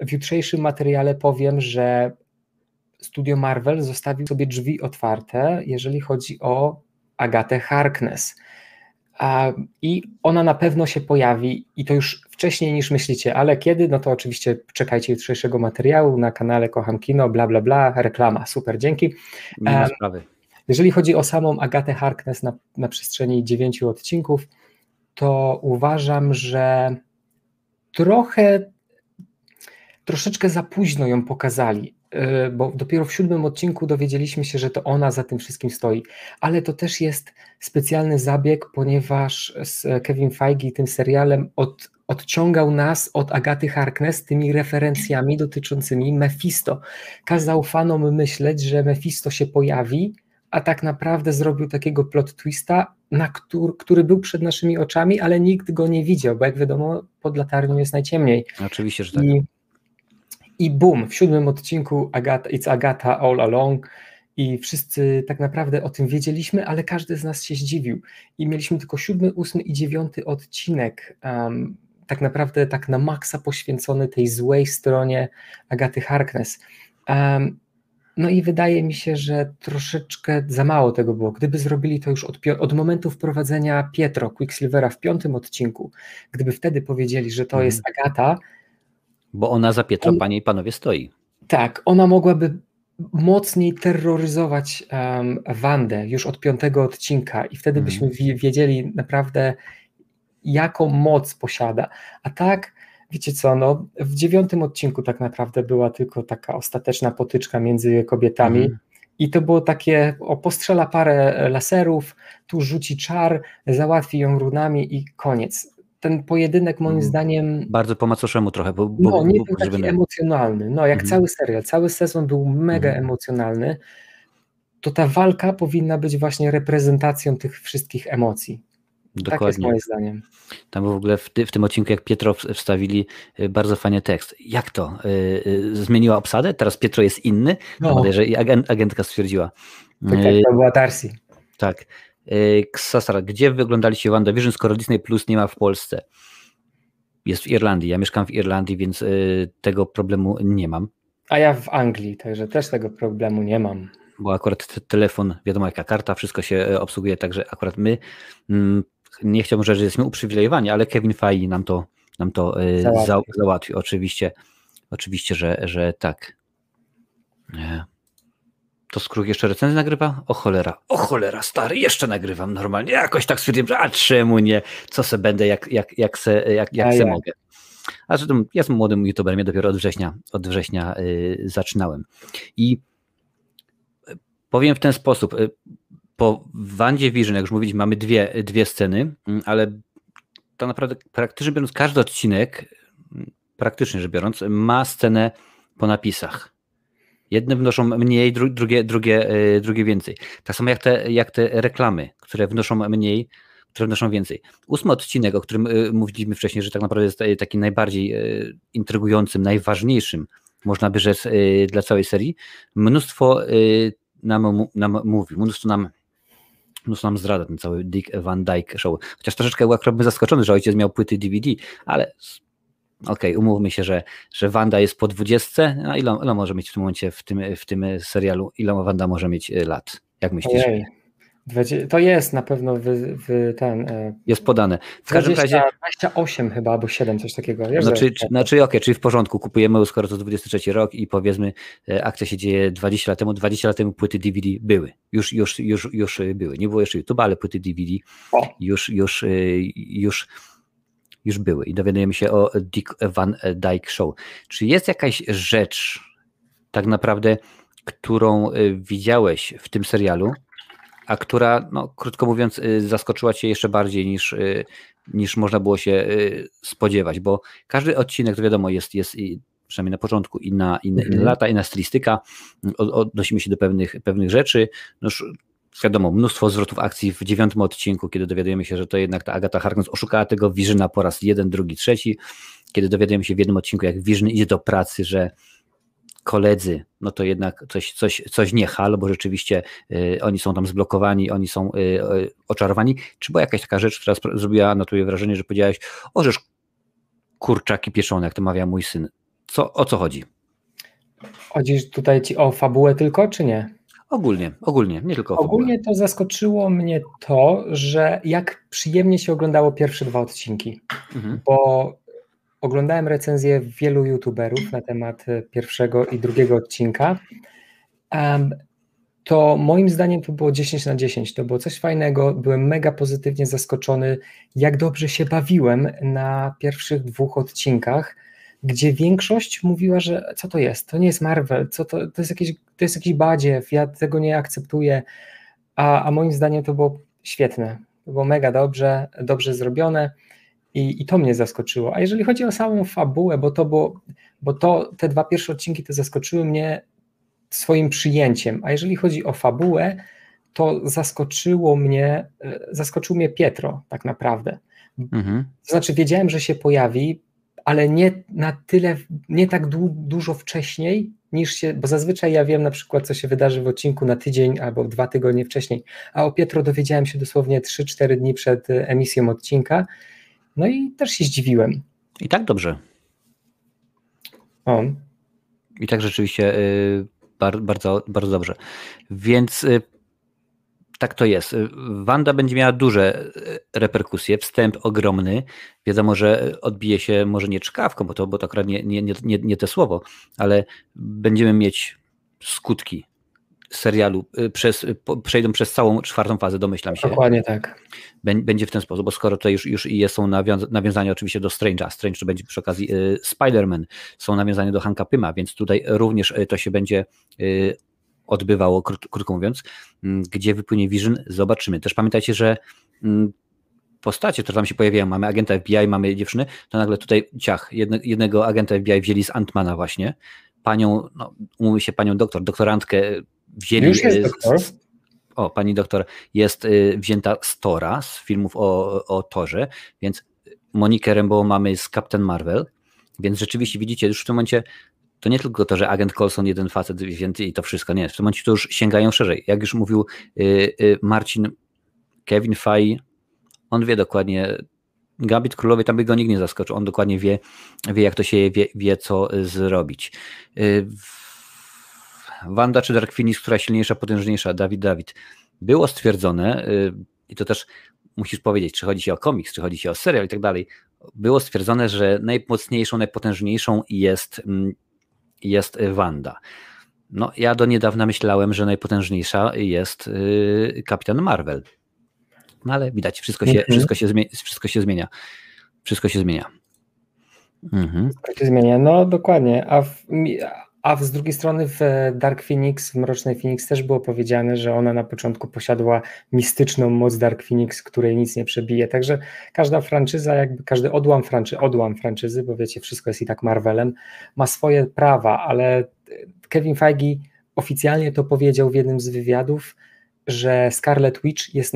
w jutrzejszym materiale powiem, że studio Marvel zostawił sobie drzwi otwarte, jeżeli chodzi o Agatę Harkness. I ona na pewno się pojawi i to już wcześniej niż myślicie, ale kiedy, no to oczywiście czekajcie jutrzejszego materiału na kanale Kocham Kino, bla bla bla, reklama, super, dzięki. Nie ma sprawy. Jeżeli chodzi o samą Agatę Harkness na przestrzeni 9 odcinków, to uważam, że troszeczkę za późno ją pokazali, bo dopiero w 7. odcinku dowiedzieliśmy się, że to ona za tym wszystkim stoi, ale to też jest specjalny zabieg, ponieważ Kevin Feige tym serialem odciągał nas od Agaty Harkness tymi referencjami dotyczącymi Mephisto. Kazał fanom myśleć, że Mephisto się pojawi, a tak naprawdę zrobił takiego plot twista, który był przed naszymi oczami, ale nikt go nie widział, bo jak wiadomo pod latarnią jest najciemniej. Oczywiście, że tak. I boom, w 7. odcinku It's Agatha all along i wszyscy tak naprawdę o tym wiedzieliśmy, ale każdy z nas się zdziwił i mieliśmy tylko 7., 8. i 9. odcinek tak naprawdę tak na maksa poświęcony tej złej stronie Agaty Harkness. No i wydaje mi się, że troszeczkę za mało tego było. Gdyby zrobili to już od momentu wprowadzenia Pietro, Quicksilvera w 5. odcinku, gdyby wtedy powiedzieli, że to jest Agata, bo ona za Pietro, panie i panowie, stoi. Tak, ona mogłaby mocniej terroryzować Wandę już od 5. odcinka i wtedy byśmy wiedzieli naprawdę, jaką moc posiada. A tak, wiecie co, no, w 9. odcinku tak naprawdę była tylko taka ostateczna potyczka między kobietami i to było takie, postrzela parę laserów, tu rzuci czar, załatwi ją runami i koniec. Ten pojedynek moim zdaniem... Bardzo po macoszemu trochę. Nie był taki emocjonalny. No jak cały serial, cały sezon był mega emocjonalny, to ta walka powinna być właśnie reprezentacją tych wszystkich emocji. Dokładnie. Tak jest moim zdaniem. Tam w ogóle w tym odcinku, jak Pietro wstawili, bardzo fajny tekst. Jak to? Zmieniła obsadę? Teraz Pietro jest inny? No. I agentka stwierdziła. Tak, to była Darcy. Tak. Ksasara, gdzie wyglądaliście WandaVision, skoro Disney Plus nie ma w Polsce? jest w Irlandii. Ja mieszkam w Irlandii, więc tego problemu nie mam. A ja w Anglii, także też tego problemu nie mam. Bo akurat telefon, wiadomo jaka karta, wszystko się obsługuje, także akurat my, nie chciałbym, że jesteśmy uprzywilejowani, ale Kevin Feige nam to załatwi. Oczywiście, że tak. To Skróg jeszcze recenzję nagrywa? O cholera, stary, jeszcze nagrywam normalnie. Jakoś tak stwierdziłem, że a czemu nie? Co se będę, jak se mogę. A zatem ja jestem młodym youtuberem, ja dopiero od września zaczynałem. I powiem w ten sposób, po WandaVision, jak już mówiliśmy, mamy dwie sceny, ale to naprawdę praktycznie biorąc każdy odcinek, praktycznie rzecz biorąc, ma scenę po napisach. Jedne wnoszą mniej, drugie więcej. Tak samo jak te reklamy, które wnoszą mniej, które wnoszą więcej. 8 odcinek, o którym mówiliśmy wcześniej, że tak naprawdę jest taki najbardziej intrygującym, najważniejszym, można by rzec, dla całej serii. Mnóstwo nam zdradza ten cały Dick Van Dyke show. Chociaż troszeczkę byłem zaskoczony, że ojciec miał płyty DVD, ale okej, umówmy się, że Wanda jest po 20. A ile może mieć w tym momencie, w tym serialu, ile Wanda może mieć lat? Jak myślisz? Ojej. To jest na pewno jest podane. W każdym razie 28 chyba, albo 7, coś takiego. Wiesz, czyli w porządku, kupujemy, skoro to 23 rok i powiedzmy, akcja się dzieje 20 lat temu płyty DVD były. Już były. Nie było jeszcze YouTube, ale płyty DVD już były. I dowiadujemy się o Dick Van Dyke Show. Czy jest jakaś rzecz tak naprawdę, którą widziałeś w tym serialu, a która, no, krótko mówiąc, zaskoczyła cię jeszcze bardziej niż można było się spodziewać, bo każdy odcinek, to wiadomo, jest przynajmniej na początku inne lata, inna stylistyka, odnosimy się do pewnych rzeczy, no już wiadomo, mnóstwo zwrotów akcji w 9 odcinku, kiedy dowiadujemy się, że to jednak ta Agatha Harkness oszukała tego Visiona po raz 1, 2, 3, kiedy dowiadujemy się w jednym odcinku, jak Vision idzie do pracy, że koledzy, no to jednak coś nie halo, bo rzeczywiście oni są tam zblokowani, oni są oczarowani. Czy była jakaś taka rzecz, która zrobiła na tobie wrażenie, że powiedziałeś, o żeż kurczaki pieczone, jak to mawia mój syn. O co chodzi? Chodzisz tutaj ci o fabułę tylko, czy nie? Ogólnie, nie tylko o fabułę. Ogólnie to zaskoczyło mnie to, że jak przyjemnie się oglądało pierwsze 2 odcinki, bo oglądałem recenzję wielu youtuberów na temat pierwszego i drugiego odcinka. To moim zdaniem to było 10/10. To było coś fajnego. Byłem mega pozytywnie zaskoczony, jak dobrze się bawiłem na pierwszych 2 odcinkach, gdzie większość mówiła, że co to jest? To nie jest Marvel, to jest jakiś badziew, ja tego nie akceptuję. A moim zdaniem to było świetne. To było mega dobrze zrobione. I to mnie zaskoczyło. A jeżeli chodzi o samą fabułę, te 2 pierwsze odcinki to zaskoczyły mnie swoim przyjęciem. A jeżeli chodzi o fabułę, to zaskoczył mnie Pietro tak naprawdę. To znaczy wiedziałem, że się pojawi, ale nie tak dużo wcześniej niż się, bo zazwyczaj ja wiem na przykład, co się wydarzy w odcinku na tydzień albo 2 tygodnie wcześniej, a o Pietro dowiedziałem się dosłownie 3-4 dni przed emisją odcinka. No i też się zdziwiłem. I tak dobrze. I tak rzeczywiście bardzo, bardzo dobrze. Więc tak to jest. Wanda będzie miała duże reperkusje, wstęp ogromny. Wiadomo, że odbije się może nie czkawką, bo to akurat nie te słowo, ale będziemy mieć skutki serialu, przejdą przez całą 4. fazę, domyślam się. Dokładnie tak. Będzie w ten sposób, bo skoro to już są nawiązania oczywiście do Strange'a, Strange to będzie przy okazji Spider-Man, są nawiązania do Hanka Pyma, więc tutaj również to się będzie odbywało, krótko mówiąc. Gdzie wypłynie Vision, zobaczymy. Też pamiętajcie, że postacie, które tam się pojawiają, mamy agenta FBI, mamy dziewczyny, to nagle tutaj ciach, jednego agenta FBI wzięli z Ant-Mana właśnie, panią, no, umówmy się, panią doktorantkę wzięli. Już jest doktor. Pani doktor jest wzięta z Tora, z filmów o Torze, więc Monikę Rambeau mamy z Captain Marvel, więc rzeczywiście widzicie już w tym momencie, to nie tylko to, że agent Coulson, jeden facet wzięty i to wszystko, nie, w tym momencie to już sięgają szerzej. Jak już mówił Marcin, Kevin Feige, on wie dokładnie, Gambit Królowej tam by go nikt nie zaskoczył. On dokładnie wie jak to się je, wie co zrobić. Wanda czy Dark Phoenix, która silniejsza, potężniejsza? Dawid. Było stwierdzone, i to też musisz powiedzieć, czy chodzi się o komiks, czy chodzi się o serial i tak dalej, było stwierdzone, że najmocniejszą, najpotężniejszą jest Wanda. No, ja do niedawna myślałem, że najpotężniejsza jest Kapitan Marvel. No ale widać, wszystko się zmienia. Mhm. Wszystko się zmienia, no dokładnie. A z drugiej strony w Dark Phoenix, w Mrocznej Phoenix też było powiedziane, że ona na początku posiadła mistyczną moc Dark Phoenix, której nic nie przebije. Także każda franczyza, jakby każdy odłam franczyzy, bo wiecie, wszystko jest i tak Marvelem, ma swoje prawa, ale Kevin Feige oficjalnie to powiedział w jednym z wywiadów, że Scarlet Witch jest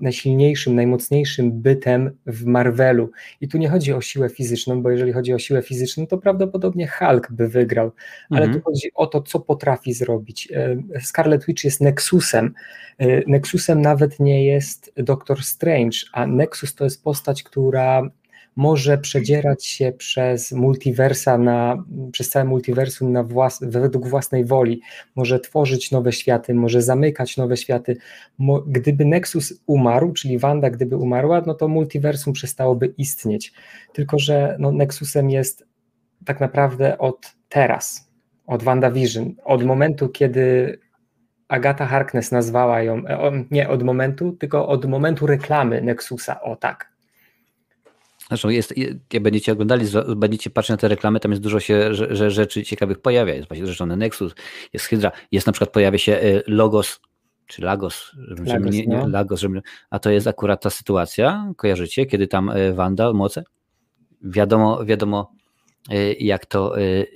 najsilniejszym, najmocniejszym bytem w Marvelu. I tu nie chodzi o siłę fizyczną, bo jeżeli chodzi o siłę fizyczną, to prawdopodobnie Hulk by wygrał. Ale tu chodzi o to, co potrafi zrobić. Scarlet Witch jest Nexusem. Nexusem nawet nie jest Doctor Strange, a Nexus to jest postać, która może przedzierać się przez całe multiversum według własnej woli, może tworzyć nowe światy, może zamykać nowe światy. Gdyby Nexus umarł, czyli Wanda gdyby umarła, no to multiversum przestałoby istnieć. Tylko że no, Nexusem jest tak naprawdę od teraz, od WandaVision, od momentu, kiedy Agatha Harkness nazwała ją, nie od momentu, tylko od momentu reklamy Nexusa, o tak. Zresztą jak będziecie oglądali, będziecie patrzeć na te reklamy, tam jest dużo się rzeczy ciekawych pojawia. Jest właśnie zresztą Nexus, jest Hydra, jest na przykład pojawia się Logos, czy Lagos, a to jest akurat ta sytuacja, kojarzycie, kiedy tam Wanda, moce, wiadomo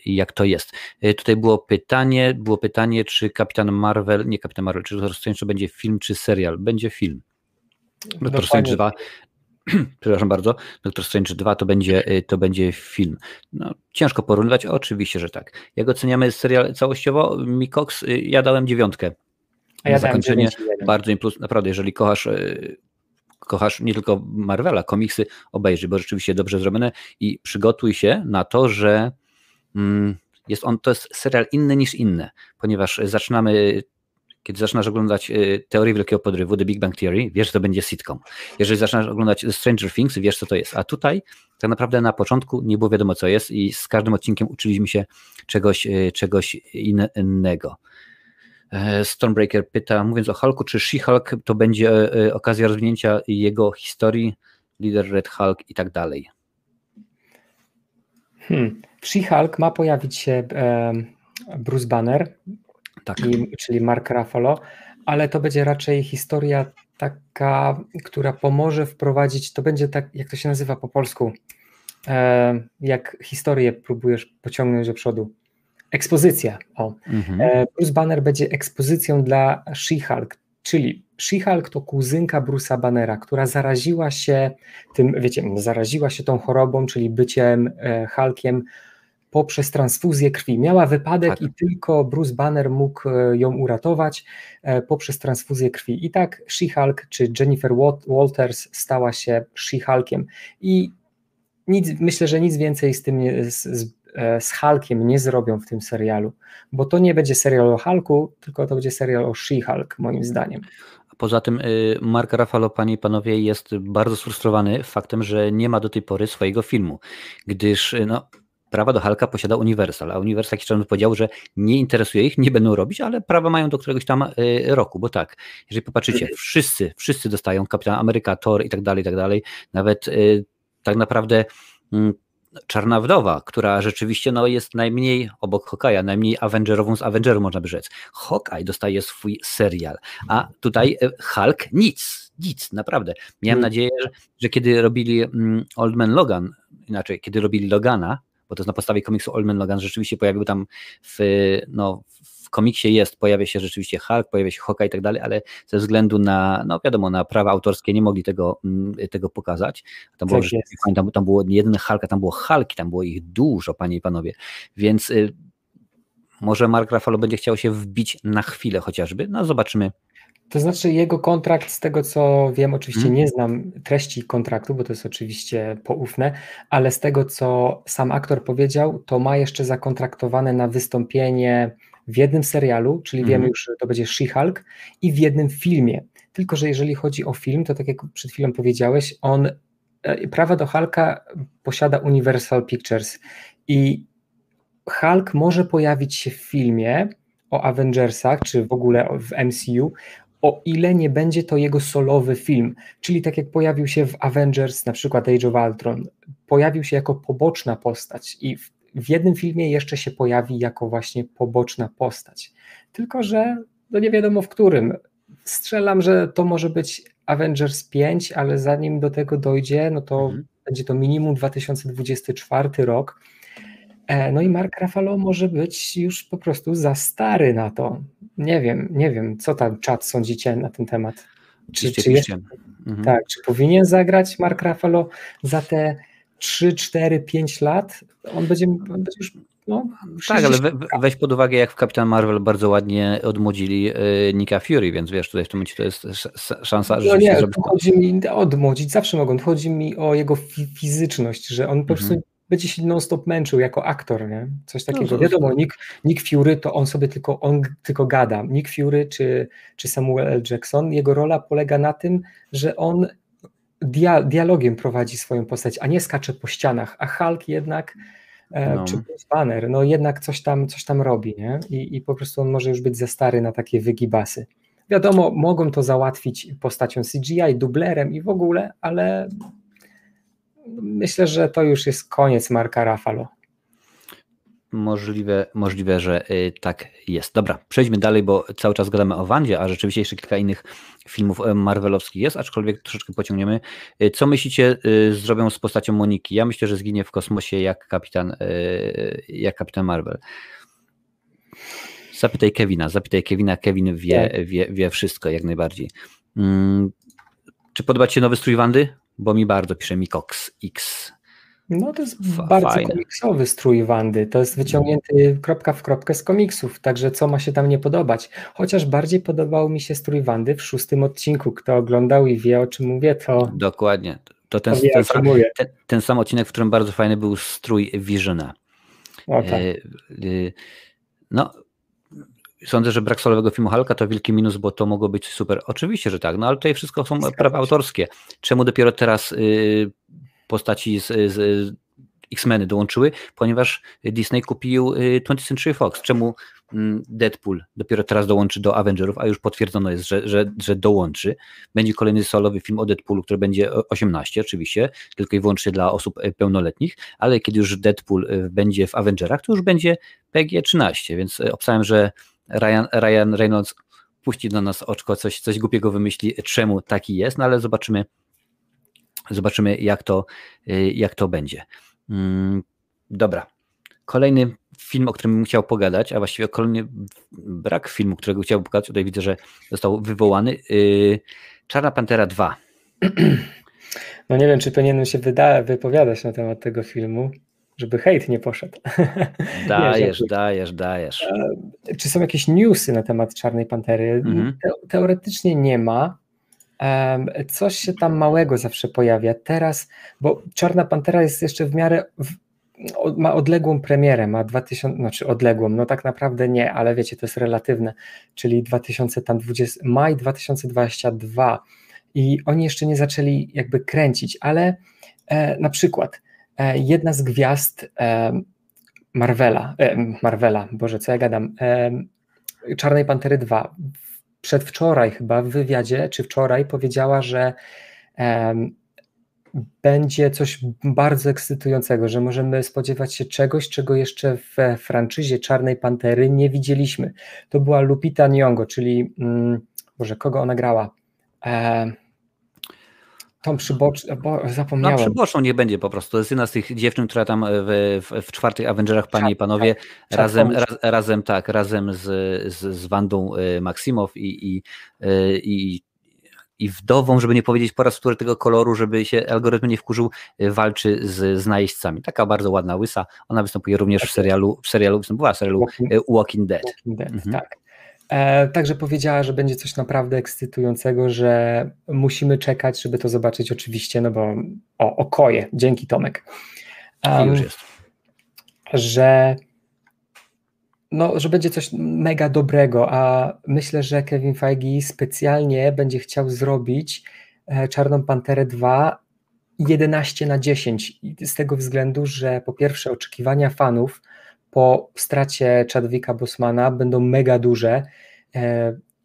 jak to jest. Tutaj było pytanie, czy czy Doctor Strange będzie film, czy serial? Będzie film. Doctor Strange 2... Przepraszam bardzo, Doctor Strange 2 to będzie film. No, ciężko porównywać, oczywiście, że tak. Jak oceniamy serial całościowo? Mikox, ja dałem 9. A ja zakończenie bardzo im plus. Naprawdę, jeżeli kochasz nie tylko Marvela, komiksy, obejrzyj, bo rzeczywiście dobrze zrobione i przygotuj się na to, że to jest serial inny niż inne, ponieważ kiedy zaczynasz oglądać Teorię Wielkiego Podrywu, The Big Bang Theory, wiesz, że to będzie sitcom. Jeżeli zaczynasz oglądać Stranger Things, wiesz, co to jest. A tutaj tak naprawdę na początku nie było wiadomo, co jest i z każdym odcinkiem uczyliśmy się czegoś innego. Stormbreaker pyta, mówiąc o Hulku, czy She-Hulk to będzie okazja rozwinięcia jego historii, lider Red Hulk i tak dalej? She-Hulk ma pojawić się Bruce Banner, tak. Czyli Mark Ruffalo, ale to będzie raczej historia taka, która pomoże wprowadzić, to będzie tak, jak to się nazywa po polsku, jak historię próbujesz pociągnąć do przodu. Ekspozycja. Bruce Banner będzie ekspozycją dla She-Hulk, czyli She-Hulk to kuzynka Bruce'a Bannera, która zaraziła się tym, wiecie, tą chorobą, czyli byciem Hulkiem, poprzez transfuzję krwi. Miała wypadek tak. I tylko Bruce Banner mógł ją uratować poprzez transfuzję krwi. I tak She-Hulk, czy Jennifer Walters stała się She-Hulkiem. I myślę, że nic więcej z Hulkiem nie zrobią w tym serialu, bo to nie będzie serial o Hulku, tylko to będzie serial o She-Hulk, moim zdaniem. Poza tym Mark Ruffalo, panie i panowie, jest bardzo sfrustrowany faktem, że nie ma do tej pory swojego filmu, gdyż prawa do Hulka posiada Universal, a Universal jakiś czas powiedział, że nie interesuje ich, nie będą robić, ale prawa mają do któregoś tam roku, bo tak, jeżeli popatrzycie, wszyscy dostają Kapitan Ameryka, Thor i tak dalej, nawet tak naprawdę Czarna Wdowa, która rzeczywiście jest najmniej obok Hawkeye'a, najmniej Avengerową z Avengerów, można by rzec. Hawkeye dostaje swój serial, a tutaj Hulk nic, naprawdę. Miałem nadzieję, że kiedy robili kiedy robili Logana, bo to jest na podstawie komiksu Old Man Logan, rzeczywiście pojawił tam w komiksie pojawia się rzeczywiście Hulk, pojawia się Hawkeye i tak dalej, ale ze względu na, na prawa autorskie nie mogli tego pokazać. Tam było, tam było jeden Hulk, tam było Hulki, tam było ich dużo, panie i panowie, więc może Mark Ruffalo będzie chciał się wbić na chwilę chociażby, zobaczymy. To znaczy jego kontrakt, z tego co wiem, oczywiście nie znam treści kontraktu, bo to jest oczywiście poufne, ale z tego co sam aktor powiedział, to ma jeszcze zakontraktowane na wystąpienie w jednym serialu, czyli wiemy już, że to będzie She-Hulk, i w jednym filmie. Tylko że jeżeli chodzi o film, to tak jak przed chwilą powiedziałeś, on prawa do Hulka posiada Universal Pictures i Hulk może pojawić się w filmie o Avengersach, czy w ogóle w MCU, o ile nie będzie to jego solowy film, czyli tak jak pojawił się w Avengers, na przykład Age of Ultron, pojawił się jako poboczna postać i w jednym filmie jeszcze się pojawi jako właśnie poboczna postać, tylko że no nie wiadomo w którym. Strzelam, że to może być Avengers 5, ale zanim do tego dojdzie, no to będzie to minimum 2024 rok. No i Mark Ruffalo może być już po prostu za stary na to. Nie wiem, co tam czat sądzicie na ten temat. Czy powinien zagrać Mark Ruffalo za te 3, 4, 5 lat? On będzie już... No, tak, ale weź pod uwagę, jak w Captain Marvel bardzo ładnie odmłodzili Nicka Fury, więc wiesz, tutaj w tym momencie to jest szansa, że... No nie, chodzi mi odmłodzić, zawsze mogą. Chodzi mi o jego fizyczność, że on po prostu będzie się non-stop męczył jako aktor, nie? Coś takiego. No, wiadomo, Nick Fury to on tylko gada. Nick Fury czy Samuel L. Jackson, jego rola polega na tym, że on dialogiem prowadzi swoją postać, a nie skacze po ścianach, a Hulk jednak... No. Czy Banner, no jednak coś tam robi, nie? I po prostu on może już być za stary na takie wygibasy. Wiadomo, mogą to załatwić postacią CGI, dublerem i w ogóle, ale myślę, że to już jest koniec Marka Ruffalo. Możliwe, że tak jest. Dobra, przejdźmy dalej, bo cały czas gadamy o Wandzie, a rzeczywiście jeszcze kilka innych filmów marvelowskich jest, aczkolwiek troszeczkę pociągniemy. Co myślicie zrobią z postacią Moniki? Ja myślę, że zginie w kosmosie jak kapitan Marvel. Zapytaj Kevina. Kevin wie wszystko jak najbardziej. Czy podoba ci się nowy strój Wandy? Bo mi bardzo, pisze mi Cox X. No to jest bardzo komiksowy strój Wandy, to jest wyciągnięty kropka w kropkę z komiksów, także co ma się tam nie podobać, chociaż bardziej podobał mi się strój Wandy w 6. odcinku, kto oglądał i wie o czym mówię, to... Dokładnie, to ten sam odcinek, w którym bardzo fajny był strój Visiona. Tak. Sądzę, że brak solowego filmu Hulka to wielki minus, bo to mogło być super, oczywiście, że tak, no ale tutaj wszystko są prawa autorskie, czemu dopiero teraz... postaci z X-Meny dołączyły, ponieważ Disney kupił 20th Century Fox. Czemu Deadpool dopiero teraz dołączy do Avengerów, a już potwierdzono jest, że dołączy. Będzie kolejny solowy film o Deadpoolu, który będzie 18 oczywiście, tylko i wyłącznie dla osób pełnoletnich, ale kiedy już Deadpool będzie w Avengerach, to już będzie PG-13, więc obstawiam, że Ryan Reynolds puści do nas oczko, coś głupiego wymyśli, czemu taki jest, no ale zobaczymy jak to będzie. Dobra. Kolejny film, o którym chciał pogadać, a właściwie kolejny brak filmu, którego chciałbym pogadać, tutaj widzę, że został wywołany. Czarna Pantera 2. No nie wiem, czy powinienem się wypowiadać na temat tego filmu, żeby hejt nie poszedł. Dajesz. Czy są jakieś newsy na temat Czarnej Pantery? Teoretycznie nie ma. Coś się tam małego zawsze pojawia teraz, bo Czarna Pantera jest jeszcze w miarę, ma odległą premierę, ma 2000, znaczy odległą, no tak naprawdę nie, ale wiecie, to jest relatywne, czyli maj 2022 i oni jeszcze nie zaczęli jakby kręcić, ale na przykład jedna z gwiazd Czarnej Pantery 2 przedwczoraj chyba w wywiadzie, czy wczoraj powiedziała, że będzie coś bardzo ekscytującego, że możemy spodziewać się czegoś, czego jeszcze w franczyzie Czarnej Pantery nie widzieliśmy. To była Lupita Nyong'o, czyli kogo ona grała? Tą przyboczną, bo zapomniałem. No przyboczną nie będzie po prostu, to jest jedna z tych dziewczyn, która tam w 4. Avengerach, panie i panowie, razem z Wandą Maximow i wdową, żeby nie powiedzieć po raz wtóry tego koloru, żeby się algorytm nie wkurzył, walczy z najeźdźcami. Taka bardzo ładna łysa, ona występuje również w serialu Walking Dead. Także powiedziała, że będzie coś naprawdę ekscytującego, że musimy czekać, żeby to zobaczyć oczywiście, no bo okoje, dzięki Tomek. Już jest. Że będzie coś mega dobrego, a myślę, że Kevin Feige specjalnie będzie chciał zrobić Czarną Panterę 2 11/10 z tego względu, że po pierwsze oczekiwania fanów po stracie Chadwicka Bosemana będą mega duże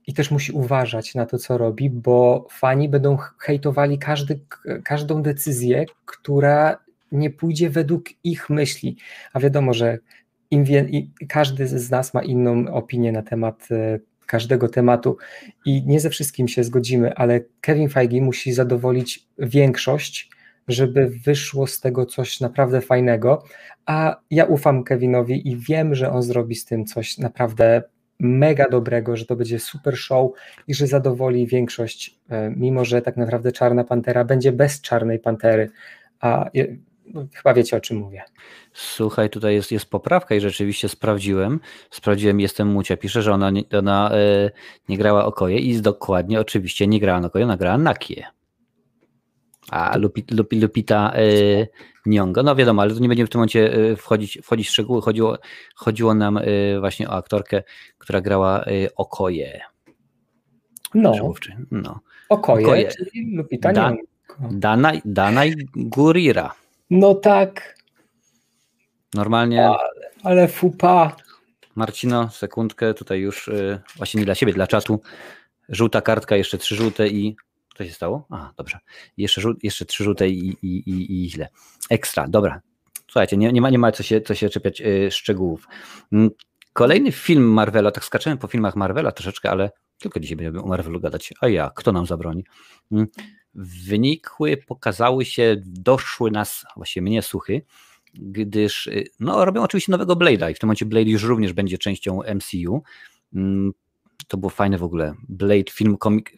i też musi uważać na to, co robi, bo fani będą hejtowali każdą decyzję, która nie pójdzie według ich myśli, a wiadomo, że każdy z nas ma inną opinię na temat każdego tematu i nie ze wszystkim się zgodzimy, ale Kevin Feige musi zadowolić większość, żeby wyszło z tego coś naprawdę fajnego, a ja ufam Kevinowi i wiem, że on zrobi z tym coś naprawdę mega dobrego, że to będzie super show i że zadowoli większość, mimo że tak naprawdę Czarna Pantera będzie bez Czarnej Pantery, a chyba wiecie, o czym mówię. Słuchaj, tutaj jest poprawka i rzeczywiście sprawdziłem, jestem Mucia, pisze, że ona nie grała Okoje i dokładnie oczywiście nie grała Okoje, ona grała Nakie. A Lupita Nyong'o, no wiadomo, ale tu nie będziemy w tym momencie wchodzić w szczegóły, chodziło nam właśnie o aktorkę, która grała Okoje. No. Okoje, czyli Lupita Nyong'o. Danai Gurira. No tak. Normalnie. Ale fupa. Marcino, sekundkę, tutaj już właśnie nie dla siebie, dla czatu. Żółta kartka, jeszcze 3 żółte i... Co się stało? A, dobrze. Jeszcze 3 żółte i źle. Ekstra, dobra. Słuchajcie, nie ma co się czepiać szczegółów. Kolejny film Marvela, tak skaczemy po filmach Marvela troszeczkę, ale tylko dzisiaj będziemy o Marvelu gadać. A ja, kto nam zabroni? Wynikły, pokazały się, doszły nas, właśnie mnie, suchy, gdyż robią oczywiście nowego Blade'a i w tym momencie Blade już również będzie częścią MCU. To było fajne w ogóle. Blade,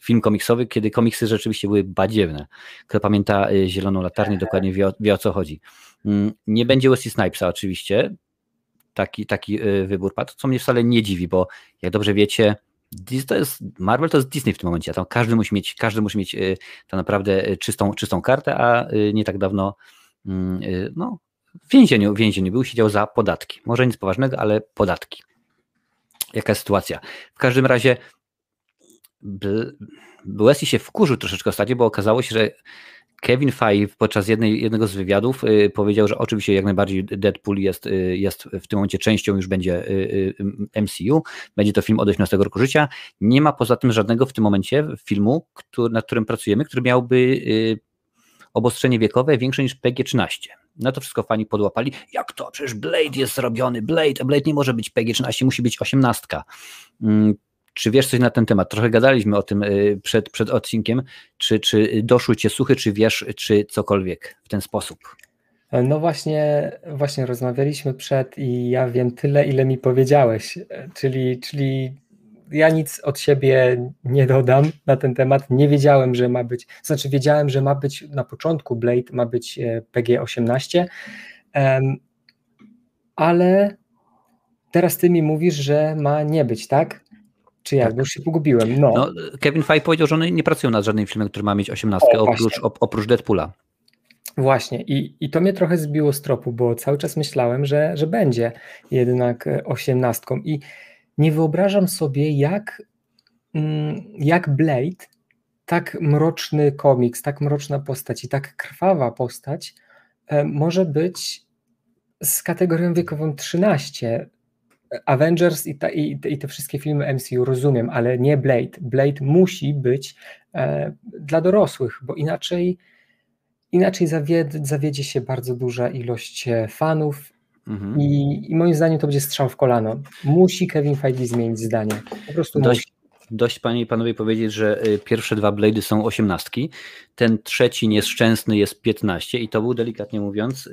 film komiksowy, kiedy komiksy rzeczywiście były badziewne. Kto pamięta Zieloną Latarnię, dokładnie wie o co chodzi. Nie będzie Wesley Snipesa oczywiście. Taki wybór padł, co mnie wcale nie dziwi, bo jak dobrze wiecie, Marvel to jest Disney w tym momencie, a tam każdy musi mieć tak naprawdę czystą kartę, a nie tak dawno w więzieniu był, siedział za podatki. Może nic poważnego, ale podatki. Jaka jest sytuacja? W każdym razie Wesley się wkurzył troszeczkę ostatnio, bo okazało się, że Kevin Feige podczas jednego z wywiadów powiedział, że oczywiście jak najbardziej Deadpool jest w tym momencie częścią, już będzie MCU, będzie to film od 18 roku życia. Nie ma poza tym żadnego w tym momencie filmu, nad którym pracujemy, który miałby obostrzenie wiekowe większe niż PG-13. No to wszystko fani podłapali. Jak to? Przecież Blade jest zrobiony, Blade nie może być PG-13, musi być 18. Czy wiesz coś na ten temat? Trochę gadaliśmy o tym przed odcinkiem. Czy doszły cię słuchy, czy wiesz, czy cokolwiek w ten sposób? No właśnie rozmawialiśmy przed i ja wiem tyle, ile mi powiedziałeś. Czyli ja nic od siebie nie dodam na ten temat. Nie wiedziałem, że ma być... Znaczy wiedziałem, że ma być na początku Blade, ma być PG-18, ale teraz ty mi mówisz, że ma nie być, tak? Czy ja? Bo już się pogubiłem. No, Kevin Feige powiedział, że one nie pracują nad żadnym filmem, który ma mieć 18, oprócz Deadpoola. Właśnie. I to mnie trochę zbiło z tropu, bo cały czas myślałem, że będzie jednak 18. I nie wyobrażam sobie, jak Blade, tak mroczny komiks, tak mroczna postać i tak krwawa postać może być z kategorią wiekową 13. Avengers i te wszystkie filmy MCU rozumiem, ale nie Blade. Blade musi być dla dorosłych, bo inaczej zawiedzie się bardzo duża ilość fanów i moim zdaniem to będzie strzał w kolano. Musi Kevin Feige zmienić zdanie. Po prostu dość panie i panowie powiedzieć, że pierwsze 2 Blade'y są 18, ten trzeci nieszczęsny jest 15 i to był delikatnie mówiąc...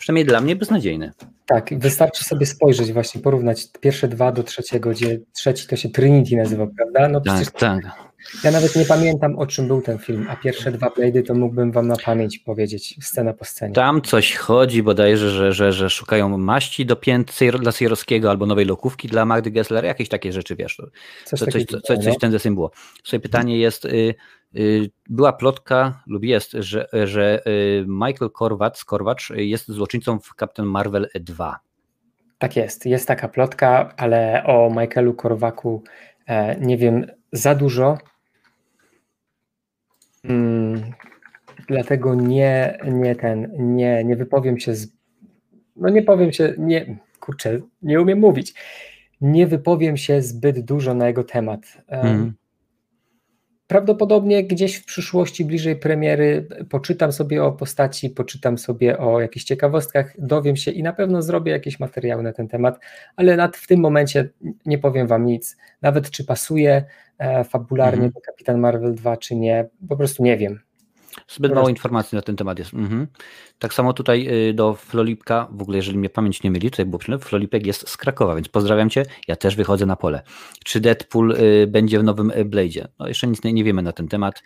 Przynajmniej dla mnie beznadziejny. Tak, wystarczy sobie spojrzeć, właśnie porównać pierwsze 2 do 3, gdzie 3 to się Trinity nazywa, prawda? No tak, przecież tak. Ja nawet nie pamiętam, o czym był ten film, a pierwsze dwa Blade'y to mógłbym wam na pamięć powiedzieć, scena po scenie. Tam coś chodzi bodajże, że szukają maści do pięt dla Sierowskiego albo nowej lokówki dla Magdy Gessler, jakieś takie rzeczy, wiesz. Coś w ten deseń było. Słuchaj, pytanie jest, była plotka lub jest, że Michael Korwacz jest złoczyńcą w Captain Marvel 2. Tak jest, jest taka plotka, ale o Michaelu Korwaku nie wiem za dużo, dlatego nie wypowiem się zbyt dużo na jego temat. Prawdopodobnie gdzieś w przyszłości, bliżej premiery, poczytam sobie o postaci, poczytam sobie o jakichś ciekawostkach, dowiem się i na pewno zrobię jakiś materiał na ten temat, ale w tym momencie nie powiem wam nic, nawet czy pasuje fabularnie do Kapitan Marvel 2 czy nie, po prostu nie wiem. Zbyt mało informacji na ten temat jest. Tak samo tutaj do Flolipka, w ogóle jeżeli mnie pamięć nie myli, tutaj było przynajmniej, Flolipek jest z Krakowa, więc pozdrawiam cię, ja też wychodzę na pole. Czy Deadpool będzie w nowym Blade'zie? No jeszcze nic nie wiemy na ten temat,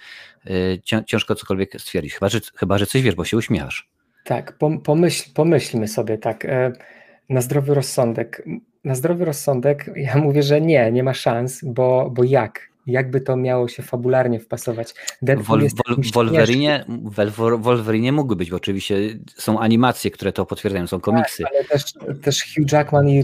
ciężko cokolwiek stwierdzić, chyba że coś wiesz, bo się uśmiechasz. Tak, pomyślmy sobie tak, na zdrowy rozsądek ja mówię, że nie ma szans, bo jakby to miało się fabularnie wpasować. Wolverine mógłby być, bo oczywiście są animacje, które to potwierdzają, są komiksy. Tak, ale też Hugh Jackman i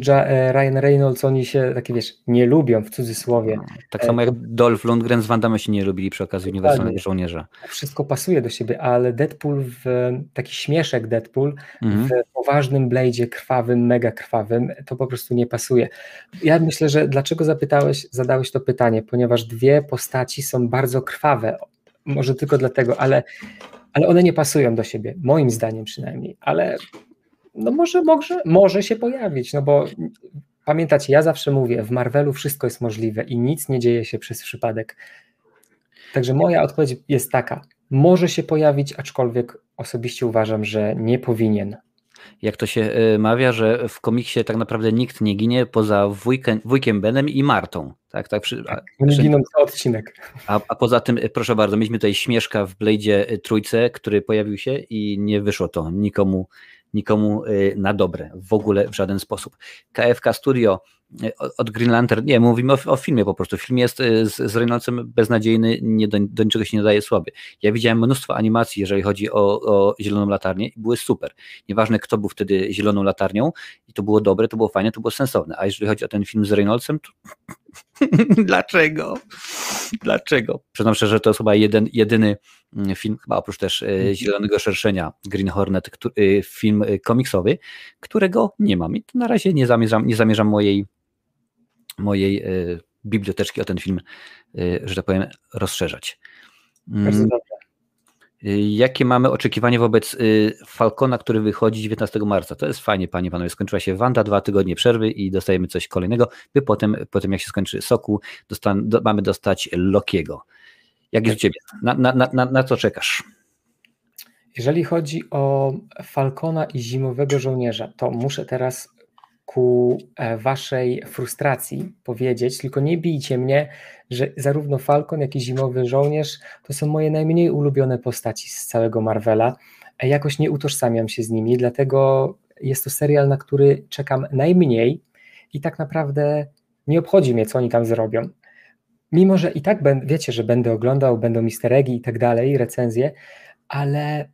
Ryan Reynolds, oni się takie, wiesz, nie lubią w cudzysłowie. Tak samo jak Dolph Lundgren z Van Damme się nie lubili przy okazji Uniwersalnego Żołnierza. Wszystko pasuje do siebie, ale Deadpool, taki śmieszek Deadpool w poważnym Blade'zie krwawym, mega krwawym, to po prostu nie pasuje. Ja myślę, że dlaczego zadałeś to pytanie, ponieważ dwie postaci są bardzo krwawe, może tylko dlatego, ale one nie pasują do siebie, moim zdaniem przynajmniej, ale no może się pojawić, no bo pamiętacie, ja zawsze mówię, w Marvelu wszystko jest możliwe i nic nie dzieje się przez przypadek. Także moja odpowiedź jest taka, może się pojawić, aczkolwiek osobiście uważam, że nie powinien. Jak to się mawia, że w komiksie tak naprawdę nikt nie ginie poza wujkiem Benem i Martą. Nie giną cały odcinek. A poza tym, proszę bardzo, mieliśmy tutaj śmieszka w Blade'zie trójce, który pojawił się i nie wyszło to nikomu na dobre, w ogóle w żaden sposób. KFK Studio od Green Lantern, nie, mówimy o filmie po prostu, film jest z Reynoldsem beznadziejny, do niczego się nie daje słaby. Ja widziałem mnóstwo animacji, jeżeli chodzi o Zieloną Latarnię i były super. Nieważne kto był wtedy Zieloną Latarnią i to było dobre, to było fajne, to było sensowne, a jeżeli chodzi o ten film z Reynoldsem, to dlaczego? Przyznam szczerze, że to jest chyba jedyny film, chyba oprócz też Zielonego Szerszenia, Green Hornet, film komiksowy, którego nie mam i na razie nie zamierzam mojej biblioteczki o ten film, że tak powiem, rozszerzać. Bardzo dobrze. Jakie mamy oczekiwania wobec Falcona, który wychodzi 19 marca? To jest fajnie, panie i panowie, skończyła się Wanda, 2 tygodnie przerwy i dostajemy coś kolejnego, by potem jak się skończy Sokół, mamy dostać Lokiego. Jak jest u ciebie? Na co czekasz? Jeżeli chodzi o Falcona i Zimowego Żołnierza, to muszę teraz ku waszej frustracji powiedzieć, tylko nie bijcie mnie, że zarówno Falcon, jak i Zimowy Żołnierz to są moje najmniej ulubione postaci z całego Marvela. Jakoś nie utożsamiam się z nimi, dlatego jest to serial, na który czekam najmniej i tak naprawdę nie obchodzi mnie, co oni tam zrobią. Mimo, że i tak wiecie, że będę oglądał, będą easter eggi i tak dalej, recenzje, ale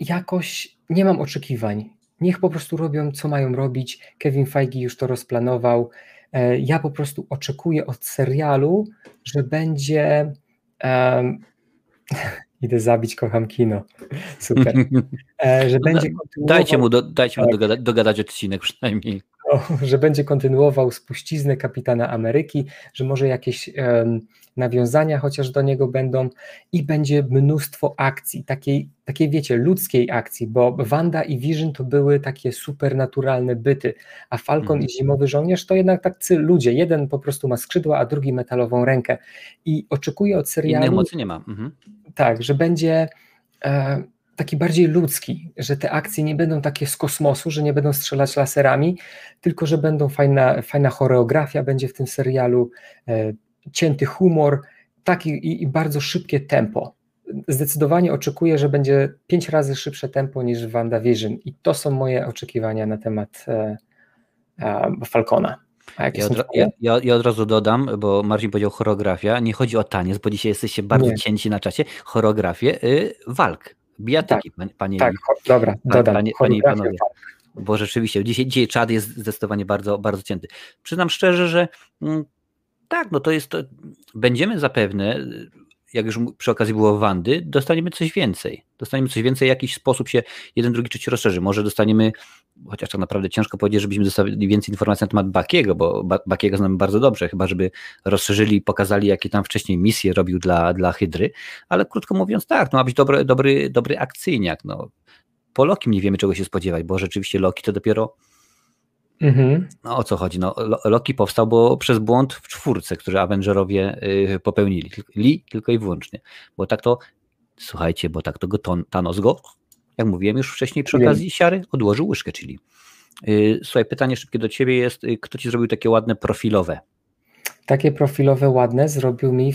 jakoś nie mam oczekiwań. Niech po prostu robią, co mają robić. Kevin Feige już to rozplanował. Ja po prostu oczekuję od serialu, że będzie... Idę zabić, kocham kino. Super. Że będzie kontynuował... Dajcie mu dogadać odcinek przynajmniej. Że będzie kontynuował spuściznę Kapitana Ameryki, że może jakieś nawiązania chociaż do niego będą i będzie mnóstwo akcji, takiej wiecie, ludzkiej akcji, bo Wanda i Vision to były takie supernaturalne byty, a Falcon i Zimowy Żołnierz to jednak tacy ludzie, jeden po prostu ma skrzydła, a drugi metalową rękę i oczekuję od serialu... Innej mocy nie ma. Tak, że będzie... taki bardziej ludzki, że te akcje nie będą takie z kosmosu, że nie będą strzelać laserami, tylko że będą fajna choreografia, będzie w tym serialu cięty humor, Tak, i bardzo szybkie tempo. Zdecydowanie oczekuję, że będzie 5 razy szybsze tempo niż w WandaVision i to są moje oczekiwania na temat Falcona. Ja od razu dodam, bo Marcin powiedział choreografia, nie chodzi o taniec, bo dzisiaj jesteście bardzo cięci na czasie, choreografię walk, bijatyki, panie. Tak, dobra, dodam. Panie i panowie. Bo rzeczywiście, dzisiaj czat jest zdecydowanie bardzo, bardzo cięty. Przyznam szczerze, że tak, no to jest to. Będziemy zapewne, jak już przy okazji było Wandy, dostaniemy coś więcej. Dostaniemy coś więcej, w jakiś sposób się jeden, drugi, trzeci rozszerzy. Może dostaniemy, chociaż tak naprawdę ciężko powiedzieć, żebyśmy dostali więcej informacji na temat Bucky'ego, bo Bucky'ego znamy bardzo dobrze, chyba żeby rozszerzyli i pokazali, jakie tam wcześniej misje robił dla Hydry. Ale krótko mówiąc tak, no ma być dobry akcyjniak. No. Po Loki nie wiemy, czego się spodziewać, bo rzeczywiście Loki to dopiero... No o co chodzi? No, Loki powstał przez błąd w 4, który Avengerowie popełnili. Tylko i wyłącznie. Bo tak to, słuchajcie, bo tak to Thanos go, jak mówiłem już wcześniej przy okazji siary, odłożył łyżkę, czyli. Słuchaj, pytanie szybkie do ciebie jest, kto ci zrobił takie ładne profilowe? Takie profilowe ładne zrobił mi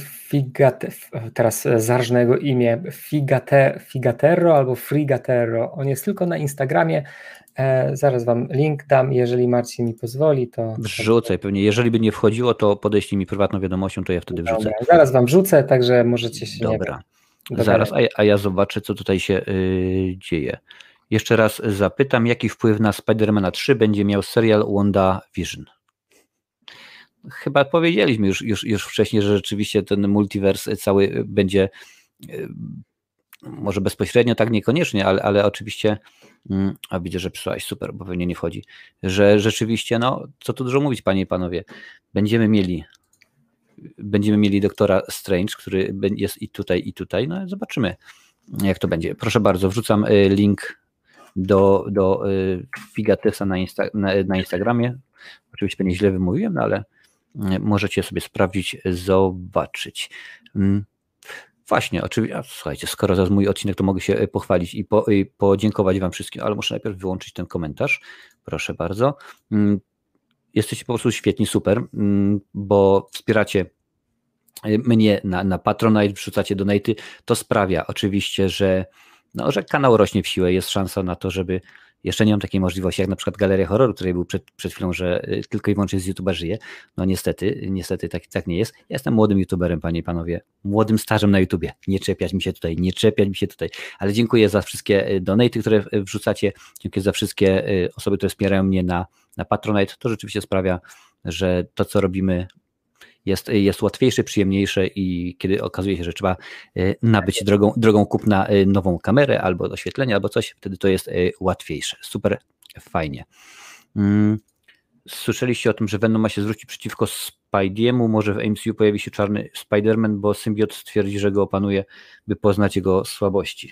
teraz zarżnę jego imię, Figaterro albo Frigaterro. On jest tylko na Instagramie. Zaraz wam link dam, jeżeli Marcin mi pozwoli, to... Wrzucaj pewnie, jeżeli by nie wchodziło, to podeślij mi prywatną wiadomością, to ja wtedy wrzucę. Dobra, zaraz wam wrzucę, także możecie się... Dobra, zaraz, a ja zobaczę, co tutaj się dzieje. Jeszcze raz zapytam, jaki wpływ na Spidermana 3 będzie miał serial WandaVision? Chyba powiedzieliśmy już wcześniej, że rzeczywiście ten multiwers cały będzie... Może bezpośrednio, tak niekoniecznie, ale oczywiście, a widzę, że pisałeś super, bo pewnie nie wchodzi, że rzeczywiście, no, co tu dużo mówić, panie i panowie, będziemy mieli doktora Strange, który jest i tutaj, no zobaczymy, jak to będzie. Proszę bardzo, wrzucam link do Figatesa na Instagramie, oczywiście pewnie źle wymówiłem, no, ale możecie sobie sprawdzić, zobaczyć. Właśnie, oczywiście, słuchajcie, skoro to jest mój odcinek, to mogę się pochwalić i podziękować wam wszystkim, ale muszę najpierw wyłączyć ten komentarz, proszę bardzo. Jesteście po prostu świetni, super, bo wspieracie mnie na Patronite, wrzucacie donaty, to sprawia oczywiście, że kanał rośnie w siłę, jest szansa na to, żeby... Jeszcze nie mam takiej możliwości, jak na przykład Galeria Horroru, której był przed chwilą, że tylko i wyłącznie z YouTube'a żyje. No niestety tak nie jest. Ja jestem młodym YouTuberem, panie i panowie, młodym stażem na YouTubie. Nie czepiać mi się tutaj. Ale dziękuję za wszystkie donaty, które wrzucacie. Dziękuję za wszystkie osoby, które wspierają mnie na Patronite. To rzeczywiście sprawia, że to, co robimy, jest łatwiejsze, przyjemniejsze i kiedy okazuje się, że trzeba nabyć drogą kupna nową kamerę albo oświetlenie, albo coś, wtedy to jest łatwiejsze. Super, fajnie. Słyszeliście o tym, że Venom ma się zwrócić przeciwko Spidey'emu, może w MCU pojawi się czarny Spider-Man, bo symbiot stwierdzi, że go opanuje, by poznać jego słabości.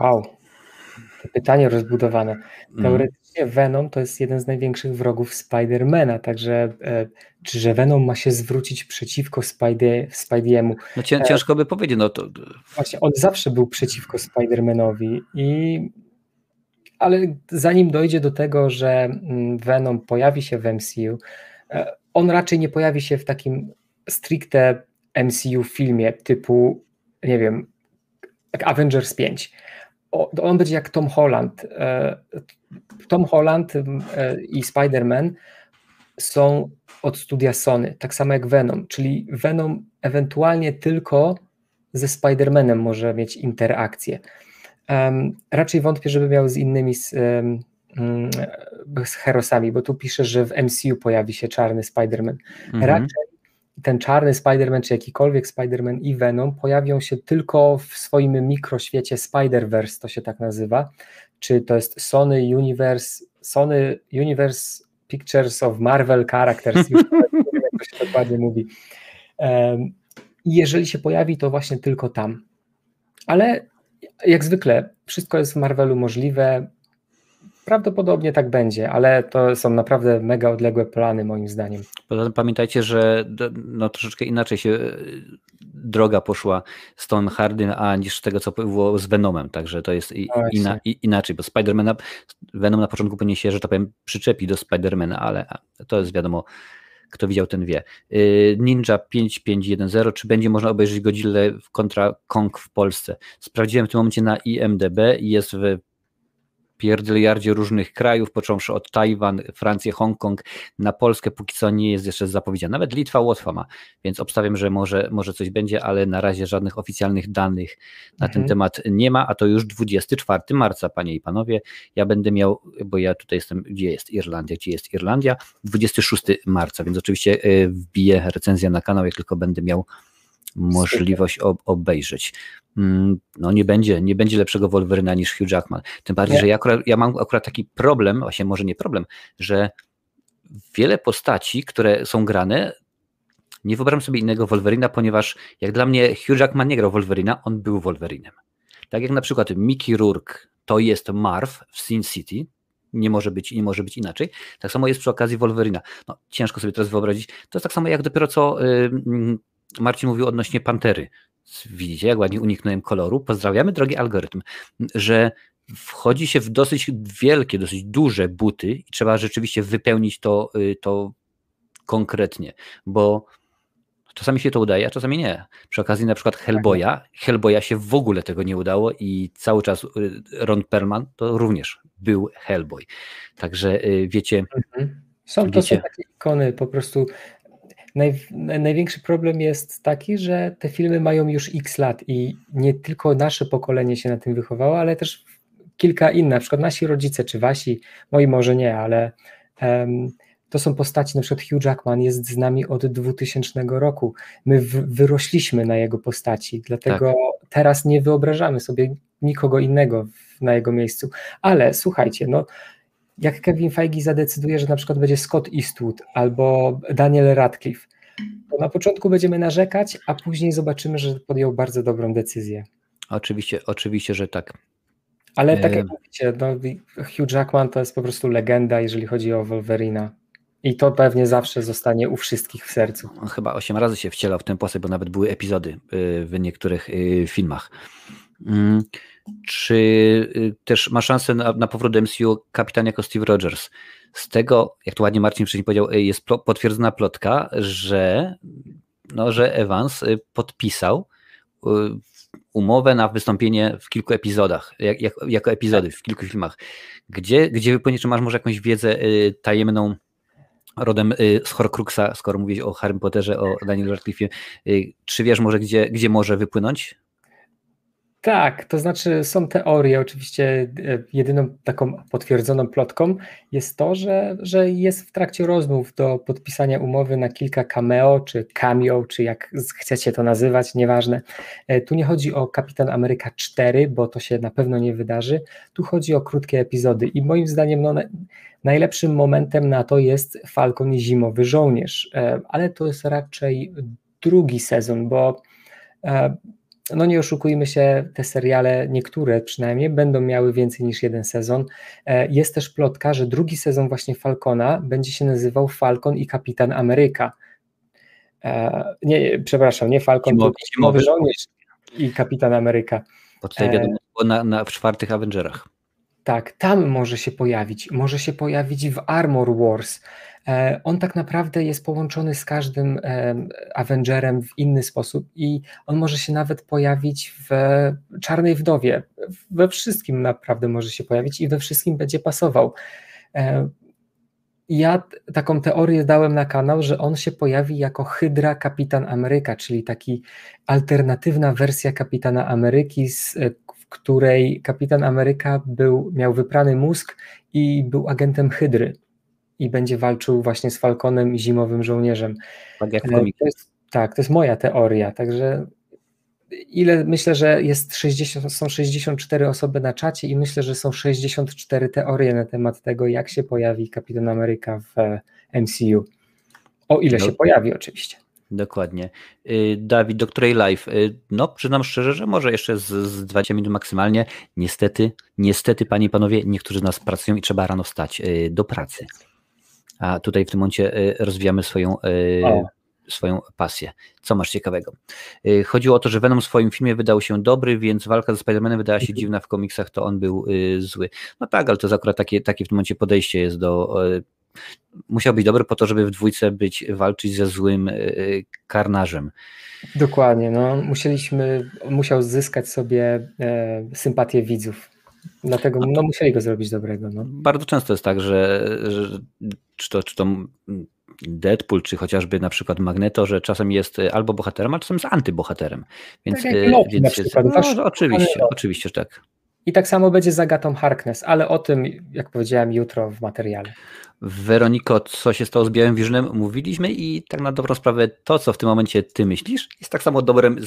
Wow. To pytanie rozbudowane. Teoretycznie Venom to jest jeden z największych wrogów Spidermana, także czy Venom ma się zwrócić przeciwko Spidey'emu? No ciężko by powiedzieć. No to... Właśnie, on zawsze był przeciwko Spidermanowi, ale zanim dojdzie do tego, że Venom pojawi się w MCU, on raczej nie pojawi się w takim stricte MCU filmie typu, nie wiem, Avengers 5. On będzie jak Tom Holland. Tom Holland i Spider-Man są od studia Sony, tak samo jak Venom, czyli Venom ewentualnie tylko ze Spider-Manem może mieć interakcję. Raczej wątpię, żeby miał z innymi z herosami, bo tu pisze, że w MCU pojawi się czarny Spider-Man. Raczej ten czarny Spider-Man, czy jakikolwiek Spider-Man i Venom pojawią się tylko w swoim mikroświecie Spider-Verse, to się tak nazywa, czy to jest Sony Universe Pictures of Marvel Characters, już jak to się dokładnie mówi. Jeżeli się pojawi, to właśnie tylko tam. Ale jak zwykle, wszystko jest w Marvelu możliwe, prawdopodobnie tak będzie, ale to są naprawdę mega odległe plany moim zdaniem. Poza tym pamiętajcie, że troszeczkę inaczej się droga poszła z Tom Hardym, a niż tego, co było z Venomem, także to jest inaczej, bo Spidermana Venom na początku pewnie się, że tak powiem, przyczepi do Spidermana, ale to jest wiadomo Kto widział, ten wie. Ninja 5510, czy będzie można obejrzeć Godzilla kontra Kong w Polsce? Sprawdziłem w tym momencie na IMDb i jest w pierdeliardzie różnych krajów, począwszy od Tajwan, Francję, Hongkong, na Polskę póki co nie jest jeszcze zapowiedziane. Nawet Litwa, Łotwa ma, więc obstawiam, że może coś będzie, ale na razie żadnych oficjalnych danych na ten temat nie ma, a to już 24 marca, panie i panowie. Ja będę miał, bo ja tutaj jestem, gdzie jest Irlandia, 26 marca, więc oczywiście wbiję recenzję na kanał, jak tylko będę miał możliwość obejrzeć. No nie będzie lepszego Wolverina niż Hugh Jackman. Tym bardziej, że ja mam akurat taki problem, właśnie może nie problem, że wiele postaci, które są grane, nie wyobrażam sobie innego Wolverina, ponieważ jak dla mnie Hugh Jackman nie grał Wolverina, on był Wolverinem. Tak jak na przykład Mickey Rourke to jest Marv w Sin City, nie może być inaczej. Tak samo jest przy okazji Wolverina. No, ciężko sobie teraz wyobrazić. To jest tak samo jak dopiero co Marcin mówił odnośnie Pantery. Widzicie, jak ładnie uniknąłem koloru. Pozdrawiamy, drogi algorytm, że wchodzi się w dosyć wielkie, dosyć duże buty i trzeba rzeczywiście wypełnić to konkretnie, bo czasami się to udaje, a czasami nie. Przy okazji na przykład Hellboya się w ogóle tego nie udało i cały czas Ron Perlman to również był Hellboy. Także wiecie... Są takie ikony, po prostu... Największy problem jest taki, że te filmy mają już x lat i nie tylko nasze pokolenie się na tym wychowało, ale też kilka innych, na przykład nasi rodzice czy wasi, moi może nie, ale to są postaci, na przykład Hugh Jackman jest z nami od 2000 roku, my wyrośliśmy na jego postaci, dlatego teraz nie wyobrażamy sobie nikogo innego na jego miejscu, ale słuchajcie, no jak Kevin Feige zadecyduje, że na przykład będzie Scott Eastwood albo Daniel Radcliffe, to na początku będziemy narzekać, a później zobaczymy, że podjął bardzo dobrą decyzję. Oczywiście, że tak. Ale tak jak mówicie, no, Hugh Jackman to jest po prostu legenda, jeżeli chodzi o Wolverina. I to pewnie zawsze zostanie u wszystkich w sercu. On chyba 8 razy się wcielał w tę postać, bo nawet były epizody w niektórych filmach. Czy też ma szansę na powrót MCU kapitan jako Steve Rogers? Z tego, jak to ładnie Marcin wcześniej powiedział, jest potwierdzona plotka, że Evans podpisał umowę na wystąpienie w kilku epizodach, jako epizody w kilku filmach. Gdzie wypłynie, czy masz może jakąś wiedzę tajemną rodem z Horcruxa, skoro mówiłeś o Harry Potterze, o Danielu Radcliffe'ie, czy wiesz może, gdzie może wypłynąć? Tak, to znaczy są teorie, oczywiście jedyną taką potwierdzoną plotką jest to, że jest w trakcie rozmów do podpisania umowy na kilka cameo, czy cameo, czy jak chcecie to nazywać, nieważne. Tu nie chodzi o Kapitan Ameryka 4, bo to się na pewno nie wydarzy, tu chodzi o krótkie epizody i moim zdaniem najlepszym momentem na to jest Falcon i Zimowy Żołnierz, ale to jest raczej drugi sezon, bo... No nie oszukujmy się, te seriale, niektóre przynajmniej, będą miały więcej niż jeden sezon. Jest też plotka, że drugi sezon właśnie Falcona będzie się nazywał Falcon i Kapitan Ameryka. Nie, przepraszam, nie Falcon, Zimowy Żołnierz i Kapitan Ameryka. Bo tutaj wiadomo, bo w czwartych Avengerach. Tak, tam może się pojawić w Armor Wars. On tak naprawdę jest połączony z każdym Avengerem w inny sposób i on może się nawet pojawić w Czarnej Wdowie. We wszystkim naprawdę może się pojawić i we wszystkim będzie pasował. Ja taką teorię dałem na kanał, że on się pojawi jako Hydra Kapitan Ameryka, czyli taki alternatywna wersja Kapitana Ameryki, w której Kapitan Ameryka miał wyprany mózg i był agentem Hydry. I będzie walczył właśnie z Falconem i Zimowym Żołnierzem. Tak jak to jest moja teoria, także myślę, że są 64 osoby na czacie i myślę, że są 64 teorie na temat tego, jak się pojawi Kapitan Ameryka w MCU. O ile się pojawi oczywiście. Dokładnie. Dawid, do której live? No przyznam szczerze, że może jeszcze z 20 minut maksymalnie. Niestety, panie i panowie, niektórzy z nas pracują i trzeba rano wstać do pracy. A tutaj w tym momencie rozwijamy swoją pasję. Co masz ciekawego? Chodziło o to, że Venom w swoim filmie wydał się dobry, więc walka ze Spider-Manem wydała się dziwna, w komiksach to on był zły. No tak, ale to jest akurat takie w tym momencie podejście jest do musiał być dobry po to, żeby w dwójce walczyć ze złym karnarzem. Dokładnie, no musiał zyskać sobie sympatię widzów. Dlatego musieli go zrobić dobrego. No. Bardzo często jest tak, że czy to Deadpool, czy chociażby na przykład Magneto, że czasem jest albo bohaterem, a czasem jest antybohaterem. Więc, tak jak Loki na przykład. No, oczywiście, że tak. I tak samo będzie z Agatą Harkness, ale o tym, jak powiedziałem, jutro w materiale. Weroniko, co się stało z Białym Visionem? Mówiliśmy i tak na dobrą sprawę to, co w tym momencie ty myślisz, jest tak samo dobrym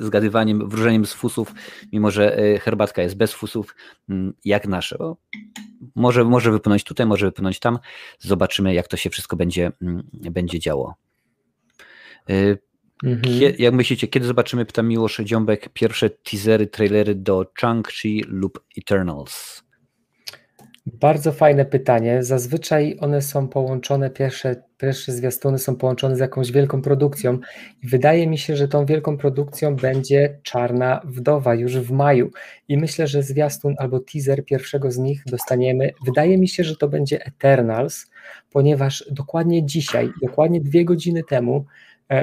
zgadywaniem, wróżeniem z fusów, mimo że herbatka jest bez fusów, jak nasze. Bo może wypłynąć tutaj, może wypłynąć tam. Zobaczymy, jak to się wszystko będzie działo. Jak myślicie, kiedy zobaczymy, pyta Miłosz Dziąbek, pierwsze teasery, trailery do Shang-Chi lub Eternals? Bardzo fajne pytanie. Zazwyczaj one są połączone, pierwsze zwiastuny są połączone z jakąś wielką produkcją. Wydaje mi się, że tą wielką produkcją będzie Czarna Wdowa już w maju i myślę, że zwiastun albo teaser pierwszego z nich dostaniemy. Wydaje mi się, że to będzie Eternals, ponieważ dokładnie dzisiaj, dokładnie 2 godziny temu,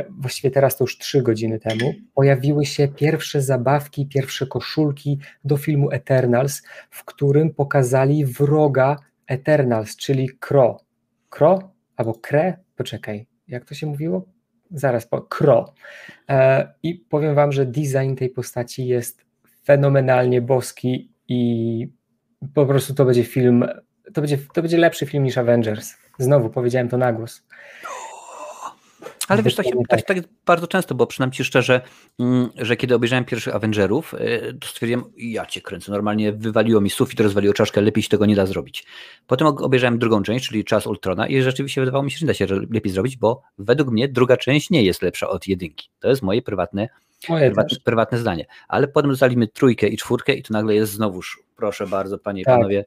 właściwie teraz to już 3 godziny temu, pojawiły się pierwsze zabawki, pierwsze koszulki do filmu Eternals, w którym pokazali wroga Eternals, czyli Kro? Albo Kre? Poczekaj, jak to się mówiło? Zaraz, Kro. I powiem wam, że design tej postaci jest fenomenalnie boski i po prostu to będzie film, to będzie lepszy film niż Avengers. Znowu powiedziałem to na głos. Ale wiesz, tak bardzo często, bo przynajmniej ci szczerze, że kiedy obejrzałem pierwszych Avengerów, to stwierdziłem, ja cię kręcę, normalnie wywaliło mi sufit, rozwaliło czaszkę, lepiej się tego nie da zrobić. Potem obejrzałem drugą część, czyli Czas Ultrona i rzeczywiście wydawało mi się, że nie da się lepiej zrobić, bo według mnie druga część nie jest lepsza od jedynki. To jest moje prywatne zdanie. Ale potem dostaliśmy 3 i 4 i to nagle jest znowuż, proszę bardzo, panie i panowie,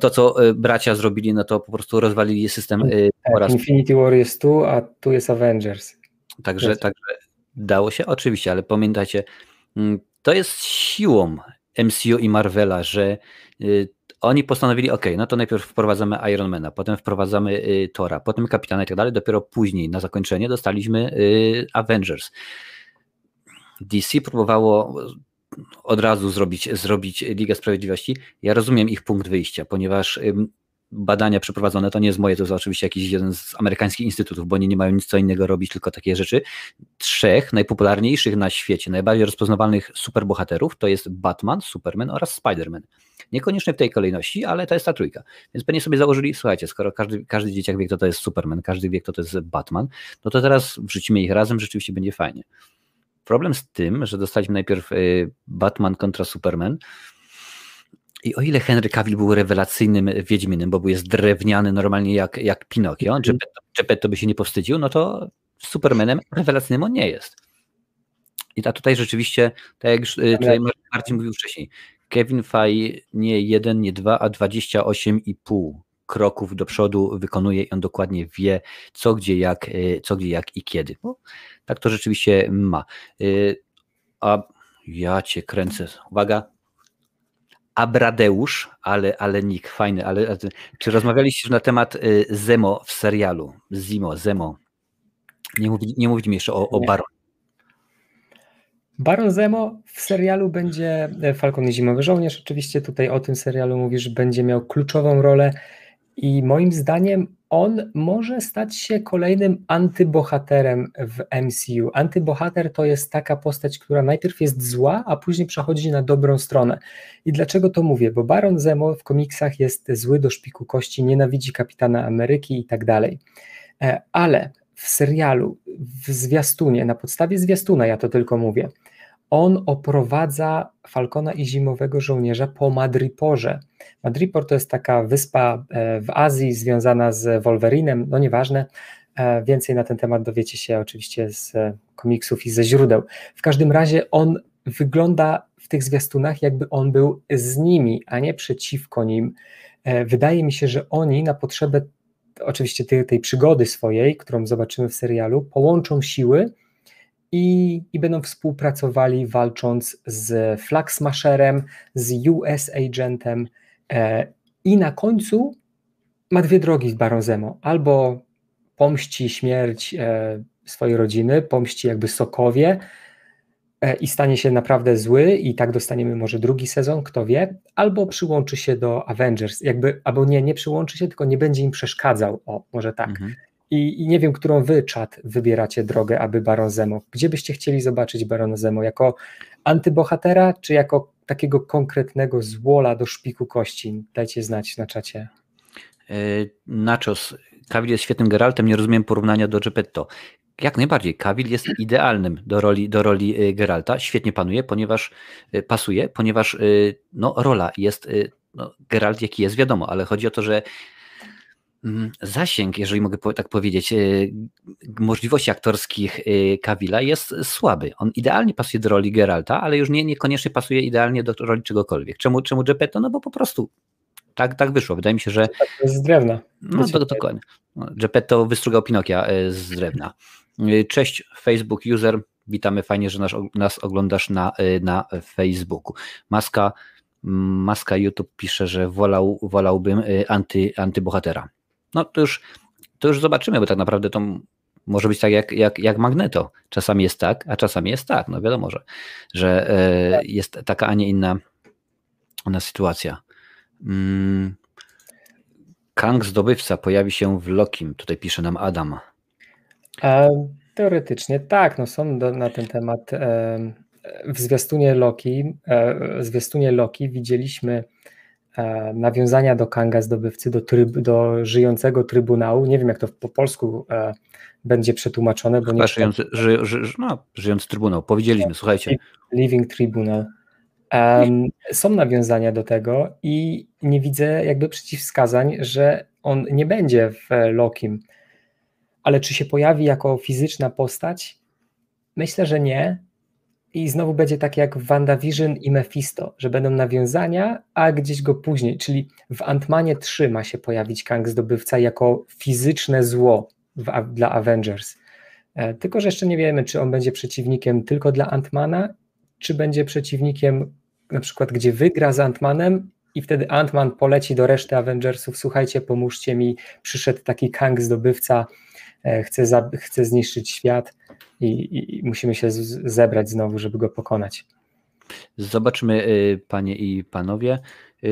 to, co bracia zrobili, no to po prostu rozwalili system. Infinity War jest tu, a tu jest Avengers. Także dało się, oczywiście, ale pamiętajcie, to jest siłą MCU i Marvela, że oni postanowili, no to najpierw wprowadzamy Ironmana, potem wprowadzamy Thora, potem Kapitana i tak dalej, dopiero później na zakończenie dostaliśmy Avengers. DC próbowało od razu zrobić Ligę Sprawiedliwości. Ja rozumiem ich punkt wyjścia, ponieważ badania przeprowadzone, to nie jest moje, to jest oczywiście jakiś jeden z amerykańskich instytutów, bo oni nie mają nic co innego robić, tylko takie rzeczy. 3 najpopularniejszych na świecie, najbardziej rozpoznawalnych superbohaterów to jest Batman, Superman oraz Spider-Man. Niekoniecznie w tej kolejności, ale to jest ta trójka. Więc pewnie sobie założyli, słuchajcie, skoro każdy dzieciak wie, kto to jest Superman, każdy wie, kto to jest Batman, no to teraz wrzucimy ich razem, rzeczywiście będzie fajnie. Problem z tym, że dostaliśmy najpierw Batman kontra Superman i o ile Henry Cavill był rewelacyjnym Wiedźminem, bo jest drewniany normalnie jak Pinokio, Geppetto by się nie powstydził, no to Supermanem rewelacyjnym on nie jest. I ta tutaj rzeczywiście, tak jak już tutaj Marcin mówił wcześniej, Kevin Feige nie 1, nie 2, a 28,5 kroków do przodu wykonuje i on dokładnie wie, co, gdzie, jak i kiedy. Bo tak to rzeczywiście ma. A ja cię kręcę. Uwaga. Abradeusz, ale Nick, fajny. Ale, czy rozmawialiście na temat Zemo w serialu? Zemo. Nie mówimy jeszcze o Baronie. Baron Zemo w serialu będzie Falcon i Zimowy Żołnierz. Oczywiście tutaj o tym serialu mówisz, będzie miał kluczową rolę. I moim zdaniem on może stać się kolejnym antybohaterem w MCU. Antybohater to jest taka postać, która najpierw jest zła, a później przechodzi na dobrą stronę. I dlaczego to mówię? Bo Baron Zemo w komiksach jest zły do szpiku kości, nienawidzi Kapitana Ameryki i tak dalej. Ale w serialu, w zwiastunie, na podstawie zwiastuna ja to tylko mówię, on oprowadza Falcona i Zimowego Żołnierza po Madriporze. Madripor to jest taka wyspa w Azji związana z Wolverinem, no nieważne, więcej na ten temat dowiecie się oczywiście z komiksów i ze źródeł. W każdym razie on wygląda w tych zwiastunach, jakby on był z nimi, a nie przeciwko nim. Wydaje mi się, że oni na potrzebę oczywiście tej przygody swojej, którą zobaczymy w serialu, połączą siły i będą współpracowali, walcząc z Flag Smasherem, z US Agentem i na końcu ma dwie drogi Baron Zemo. Albo pomści śmierć swojej rodziny, pomści jakby Sokowie i stanie się naprawdę zły i tak dostaniemy może drugi sezon, kto wie, albo przyłączy się do Avengers, jakby, albo nie przyłączy się, tylko nie będzie im przeszkadzał, o, może tak. Mhm. I nie wiem, którą wy, czat, wybieracie drogę, aby Baron Zemo, gdzie byście chcieli zobaczyć Barona Zemo, jako antybohatera, czy jako takiego konkretnego złola do szpiku kości? Dajcie znać na czacie. Nachos, Cavill jest świetnym Geraltem, nie rozumiem porównania do Geppetto. Jak najbardziej, Cavill jest idealnym do roli Geralta, świetnie pasuje, ponieważ no, rola jest, no, Geralt jaki jest, wiadomo, ale chodzi o to, że zasięg, jeżeli mogę tak powiedzieć, możliwości aktorskich Cavilla jest słaby. On idealnie pasuje do roli Geralta, ale już niekoniecznie pasuje idealnie do roli czegokolwiek. Czemu Geppetto? No bo po prostu tak wyszło. Wydaje mi się, że... Tak, z drewna. No to dokładnie. Geppetto wystrugał Pinokia z drewna. Cześć, Facebook user. Witamy, fajnie, że nas oglądasz na Facebooku. Maska YouTube pisze, że wolałbym antybohatera. No to już zobaczymy, bo tak naprawdę to może być tak jak Magneto. Czasami jest tak, a czasami jest tak. No wiadomo, że jest taka, a nie inna sytuacja. Kang zdobywca pojawi się w Lokim. Tutaj pisze nam Adam. Teoretycznie tak. No są na ten temat... W zwiastunie Loki widzieliśmy nawiązania do Kanga Zdobywcy, do żyjącego trybunału. Nie wiem, jak to po polsku będzie przetłumaczone. Bo nie żyjący trybunał, powiedzieliśmy, słuchajcie. Living Tribunal. Są nawiązania do tego i nie widzę jakby przeciwwskazań, że on nie będzie w Lokim. Ale czy się pojawi jako fizyczna postać? Myślę, że nie. I znowu będzie tak jak w WandaVision i Mephisto, że będą nawiązania, a gdzieś go później, czyli w Ant-Manie 3 ma się pojawić Kang Zdobywca jako fizyczne zło dla Avengers. Tylko że jeszcze nie wiemy, czy on będzie przeciwnikiem tylko dla Ant-Mana, czy będzie przeciwnikiem na przykład, gdzie wygra z Ant-Manem i wtedy Ant-Man poleci do reszty Avengersów, słuchajcie, pomóżcie mi, przyszedł taki Kang Zdobywca, chce zniszczyć świat. I musimy się zebrać znowu, żeby go pokonać. Zobaczymy, panie i panowie.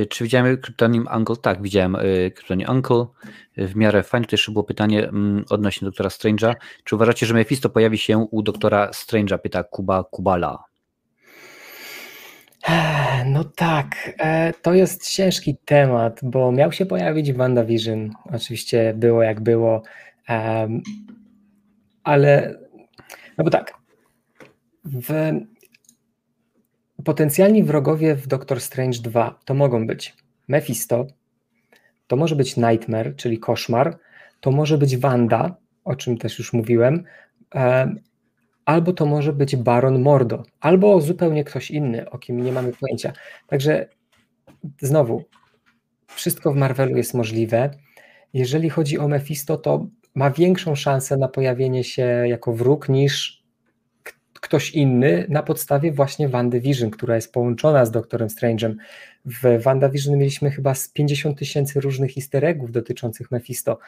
Czy widziałem kryptonim Uncle? Tak, widziałem kryptonim Uncle. W miarę fajnie. To jeszcze było pytanie odnośnie doktora Strange'a. Czy uważacie, że Mephisto pojawi się u doktora Strange'a? Pyta Kuba Kubala. No tak, to jest ciężki temat, bo miał się pojawić w WandaVision. Oczywiście było jak było, ale... No bo tak, potencjalni wrogowie w Doctor Strange 2 to mogą być Mephisto, to może być Nightmare, czyli koszmar, to może być Wanda, o czym też już mówiłem, albo to może być Baron Mordo, albo zupełnie ktoś inny, o kim nie mamy pojęcia. Także znowu, wszystko w Marvelu jest możliwe. Jeżeli chodzi o Mephisto, to ma większą szansę na pojawienie się jako wróg niż ktoś inny na podstawie właśnie WandaVision, która jest połączona z Doktorem Strange'em. W WandaVision mieliśmy chyba z 50 000 różnych easter eggów dotyczących Mephisto,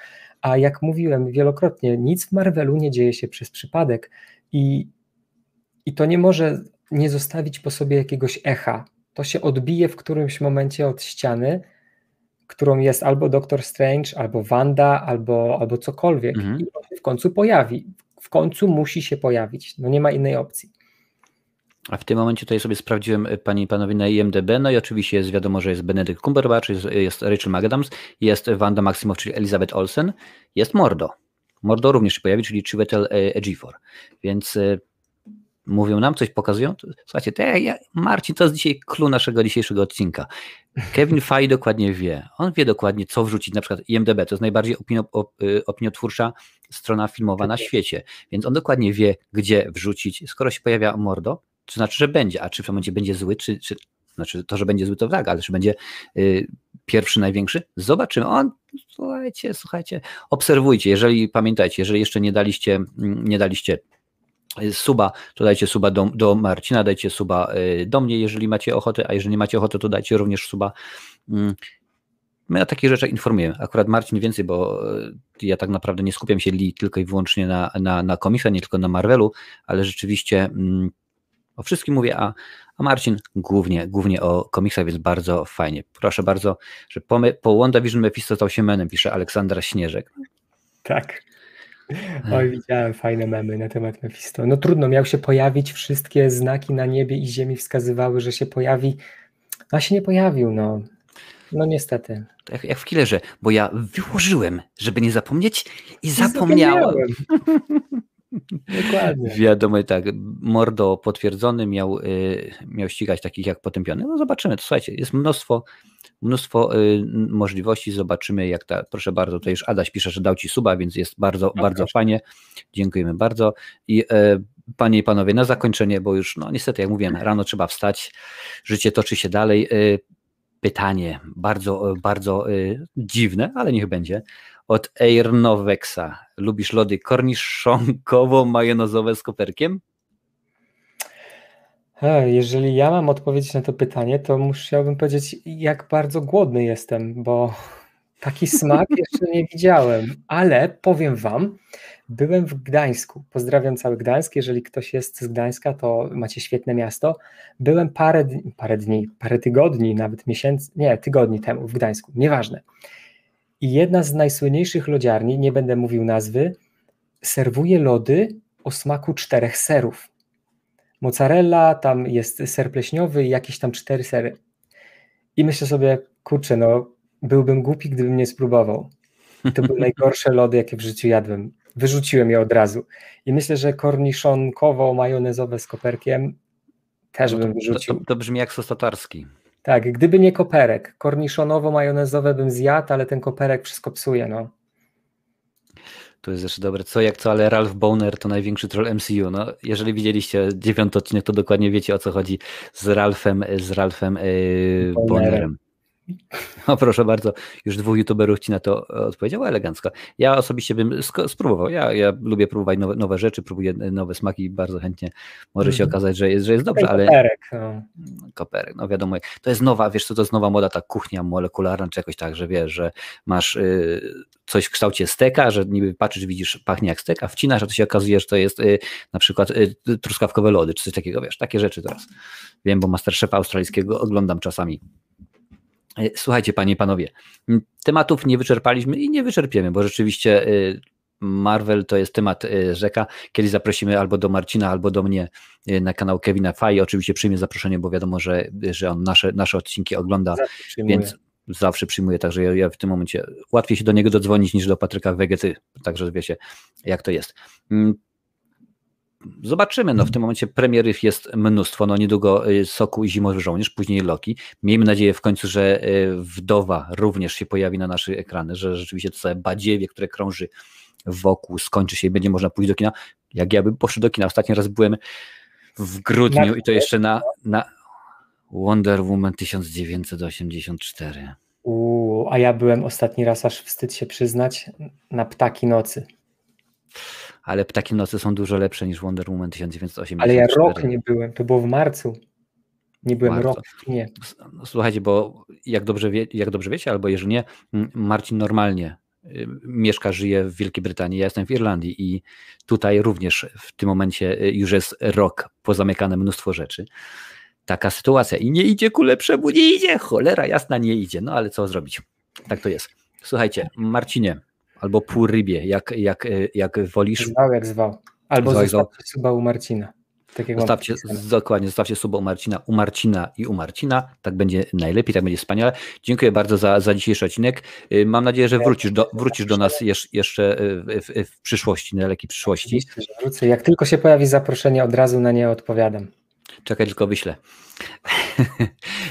a jak mówiłem wielokrotnie, nic w Marvelu nie dzieje się przez przypadek i to nie może nie zostawić po sobie jakiegoś echa. To się odbije w którymś momencie od ściany, którą jest albo Doctor Strange, albo Wanda, albo cokolwiek. Mhm. I on się w końcu pojawi. W końcu musi się pojawić. No nie ma innej opcji. A w tym momencie tutaj sobie sprawdziłem, panie i panowie, na IMDb. No i oczywiście jest wiadomo, że jest Benedict Cumberbatch, jest Rachel McAdams, jest Wanda Maximoff, czyli Elizabeth Olsen, jest Mordo. Mordo również się pojawi, czyli Chiwetel Ejiofor. Więc... mówią nam, coś pokazują. Słuchajcie, Marcin, to jest dzisiaj clue naszego dzisiejszego odcinka. Kevin Feige dokładnie wie. On wie dokładnie, co wrzucić. Na przykład IMDb to jest najbardziej opiniotwórcza strona filmowa na świecie. Więc on dokładnie wie, gdzie wrzucić. Skoro się pojawia Mordo, to znaczy, że będzie. A czy w tym momencie będzie zły, czy znaczy to, że będzie zły, to tak, ale czy będzie pierwszy, największy? Zobaczymy. Słuchajcie, obserwujcie. Pamiętajcie, jeżeli jeszcze nie daliście suba, to dajcie suba do Marcina, dajcie suba do mnie, jeżeli macie ochotę, a jeżeli nie macie ochoty, to dajcie również suba. My o takich rzeczach informujemy. Akurat Marcin więcej, bo ja tak naprawdę nie skupiam się tylko i wyłącznie na komiksach, nie tylko na Marvelu, ale rzeczywiście o wszystkim mówię, a Marcin głównie o komiksach, więc bardzo fajnie. Proszę bardzo, że po WandaVision Mephisto stał się menem, pisze Aleksandra Śnieżek. Tak. Oj, widziałem fajne memy na temat Mephisto. No trudno, miał się pojawić, wszystkie znaki na niebie i ziemi wskazywały, że się pojawi, a się nie pojawił, no. No niestety. Tak jak w Killerze, bo ja wyłożyłem, żeby nie zapomnieć i zapomniałem. Dokładnie. Wiadomo, tak, Mordo potwierdzony miał ścigać takich jak potępiony. No zobaczymy, to słuchajcie, jest mnóstwo możliwości, zobaczymy jak ta, proszę bardzo, to już Adaś pisze, że dał ci suba, więc jest bardzo, no, bardzo fajnie, dziękujemy bardzo i panie i panowie, na zakończenie, bo już no niestety jak mówiłem, rano trzeba wstać, życie toczy się dalej, pytanie bardzo dziwne, ale niech będzie. Od Airnowexa. Lubisz lody korniszonkowo-majonezowe z koperkiem? Jeżeli ja mam odpowiedzieć na to pytanie, to musiałbym powiedzieć, jak bardzo głodny jestem, bo taki smak jeszcze nie widziałem. Ale powiem wam, byłem w Gdańsku. Pozdrawiam cały Gdańsk. Jeżeli ktoś jest z Gdańska, to macie świetne miasto. Byłem parę tygodni, nawet miesięcy, nie, tygodni temu w Gdańsku, nieważne. I jedna z najsłynniejszych lodziarni, nie będę mówił nazwy, serwuje lody o smaku 4 serów. Mozzarella, tam jest ser pleśniowy i jakieś tam 4 sery. I myślę sobie, kurczę, no byłbym głupi, gdybym nie spróbował. I to były najgorsze lody, jakie w życiu jadłem. Wyrzuciłem je od razu. I myślę, że korniszonkowo-majonezowe z koperkiem też bym wyrzucił. To brzmi jak sos tatarski. Tak, gdyby nie koperek. Korniszonowo-majonezowe bym zjadł, ale ten koperek wszystko psuje, no. To jest jeszcze dobre. Co jak co, ale Ralph Boner to największy troll MCU. No, jeżeli widzieliście 9 odcinek, to dokładnie wiecie, o co chodzi z Ralphem Bonerem. No proszę bardzo, już 2 youtuberów ci na to odpowiedziało elegancko. Ja osobiście bym spróbował. Ja lubię próbować nowe rzeczy, próbuję nowe smaki i bardzo chętnie może się okazać, że jest dobrze, ale... Koperek, no wiadomo. To jest nowa, wiesz co, to jest nowa moda, ta kuchnia molekularna, czy jakoś tak, że wiesz, że masz coś w kształcie steka, że niby patrzysz, widzisz, pachnie jak stek, a wcinasz, a to się okazuje, że to jest na przykład truskawkowe lody, czy coś takiego, wiesz, takie rzeczy teraz. Wiem, bo MasterChefa australijskiego oglądam czasami. Słuchajcie, panie i panowie, tematów nie wyczerpaliśmy i nie wyczerpiemy, bo rzeczywiście Marvel to jest temat rzeka. Kiedyś zaprosimy albo do Marcina, albo do mnie na kanał Kevina Feige. Oczywiście przyjmie zaproszenie, bo wiadomo, że on nasze odcinki ogląda, więc zawsze przyjmuje. Także ja w tym momencie łatwiej się do niego dodzwonić niż do Patryka Wegety. Także wiecie, jak to jest. Zobaczymy, no w tym momencie premierów jest mnóstwo, no niedługo Soku i Zimowy Żołnierz, później Loki. Miejmy nadzieję w końcu, że Wdowa również się pojawi na naszych ekranach, że rzeczywiście to całe badziewie, które krąży wokół, skończy się i będzie można pójść do kina. Jak ja bym poszedł do kina, ostatni raz byłem w grudniu i to jeszcze na Wonder Woman 1984. A ja byłem ostatni raz, aż wstyd się przyznać, na Ptaki Nocy. Ale Ptaki Nocy są dużo lepsze niż Wonder Woman 1984. Ale ja rok nie byłem, to było w marcu. Nie byłem rok w kinie. Słuchajcie, bo jak dobrze wiecie, albo jeżeli nie, Marcin normalnie mieszka, żyje w Wielkiej Brytanii, ja jestem w Irlandii i tutaj również w tym momencie już jest rok pozamykane mnóstwo rzeczy. Taka sytuacja i nie idzie ku lepszemu, nie idzie, cholera jasna, nie idzie, no ale co zrobić? Tak to jest. Słuchajcie, Marcinie, albo pół rybie, jak wolisz. Jak zwał. Albo zostawcie suba u Marcina. Zostawcie suba u Marcina. Tak będzie najlepiej, tak będzie wspaniale. Dziękuję bardzo za dzisiejszy odcinek. Mam nadzieję, że wrócisz do nas jeszcze w przyszłości, na dalekiej przyszłości. Wrócę. Jak tylko się pojawi zaproszenie, od razu na nie odpowiadam. Czekaj, tylko wyślę.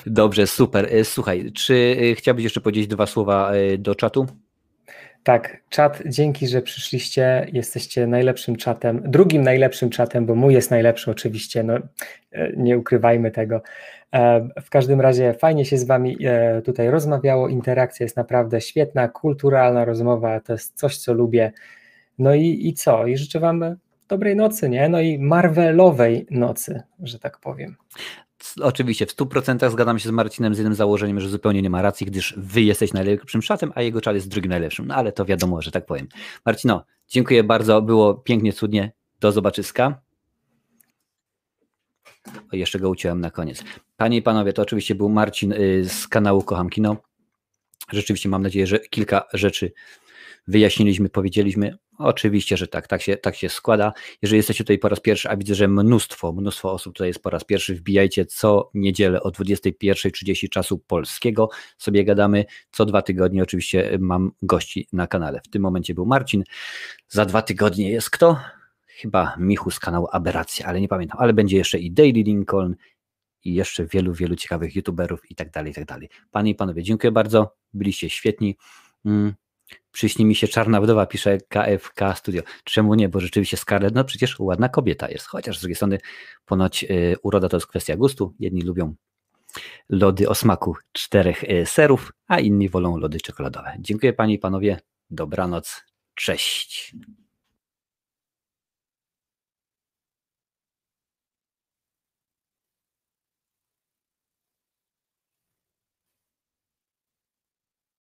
Dobrze, super. Słuchaj, czy chciałbyś jeszcze powiedzieć 2 słowa do czatu? Tak, czat, dzięki, że przyszliście, jesteście najlepszym czatem, drugim najlepszym czatem, bo mój jest najlepszy oczywiście, no nie ukrywajmy tego. W każdym razie fajnie się z wami tutaj rozmawiało, interakcja jest naprawdę świetna, kulturalna rozmowa, to jest coś, co lubię. No i co? I życzę wam dobrej nocy, nie? No i Marvelowej nocy, że tak powiem. Oczywiście w 100% zgadzam się z Marcinem z jednym założeniem, że zupełnie nie ma racji, gdyż wy jesteś najlepszym szatem, a jego czat jest drugim najlepszym. No ale to wiadomo, że tak powiem. Marcino, dziękuję bardzo, było pięknie, cudnie. Do zobaczyska. O, jeszcze go uciąłem na koniec. Panie i panowie, to oczywiście był Marcin z kanału Kocham Kino. Rzeczywiście mam nadzieję, że kilka rzeczy wyjaśniliśmy, powiedzieliśmy. Oczywiście, że tak się składa. Jeżeli jesteście tutaj po raz pierwszy, a widzę, że mnóstwo osób tutaj jest po raz pierwszy, wbijajcie co niedzielę o 21:30 czasu polskiego. Sobie gadamy. Co 2 tygodnie oczywiście mam gości na kanale. W tym momencie był Marcin. Za 2 tygodnie jest kto? Chyba Michu z kanału Aberracja, ale nie pamiętam. Ale będzie jeszcze i Daily Lincoln i jeszcze wielu ciekawych youtuberów i tak dalej, i tak dalej. Panie i panowie, dziękuję bardzo. Byliście świetni. Przyśni mi się Czarna Wdowa, pisze KFK Studio. Czemu nie? Bo rzeczywiście Scarlet, no przecież ładna kobieta jest. Chociaż z drugiej strony ponoć uroda to jest kwestia gustu. Jedni lubią lody o smaku 4 serów, a inni wolą lody czekoladowe. Dziękuję panie i panowie. Dobranoc. Cześć.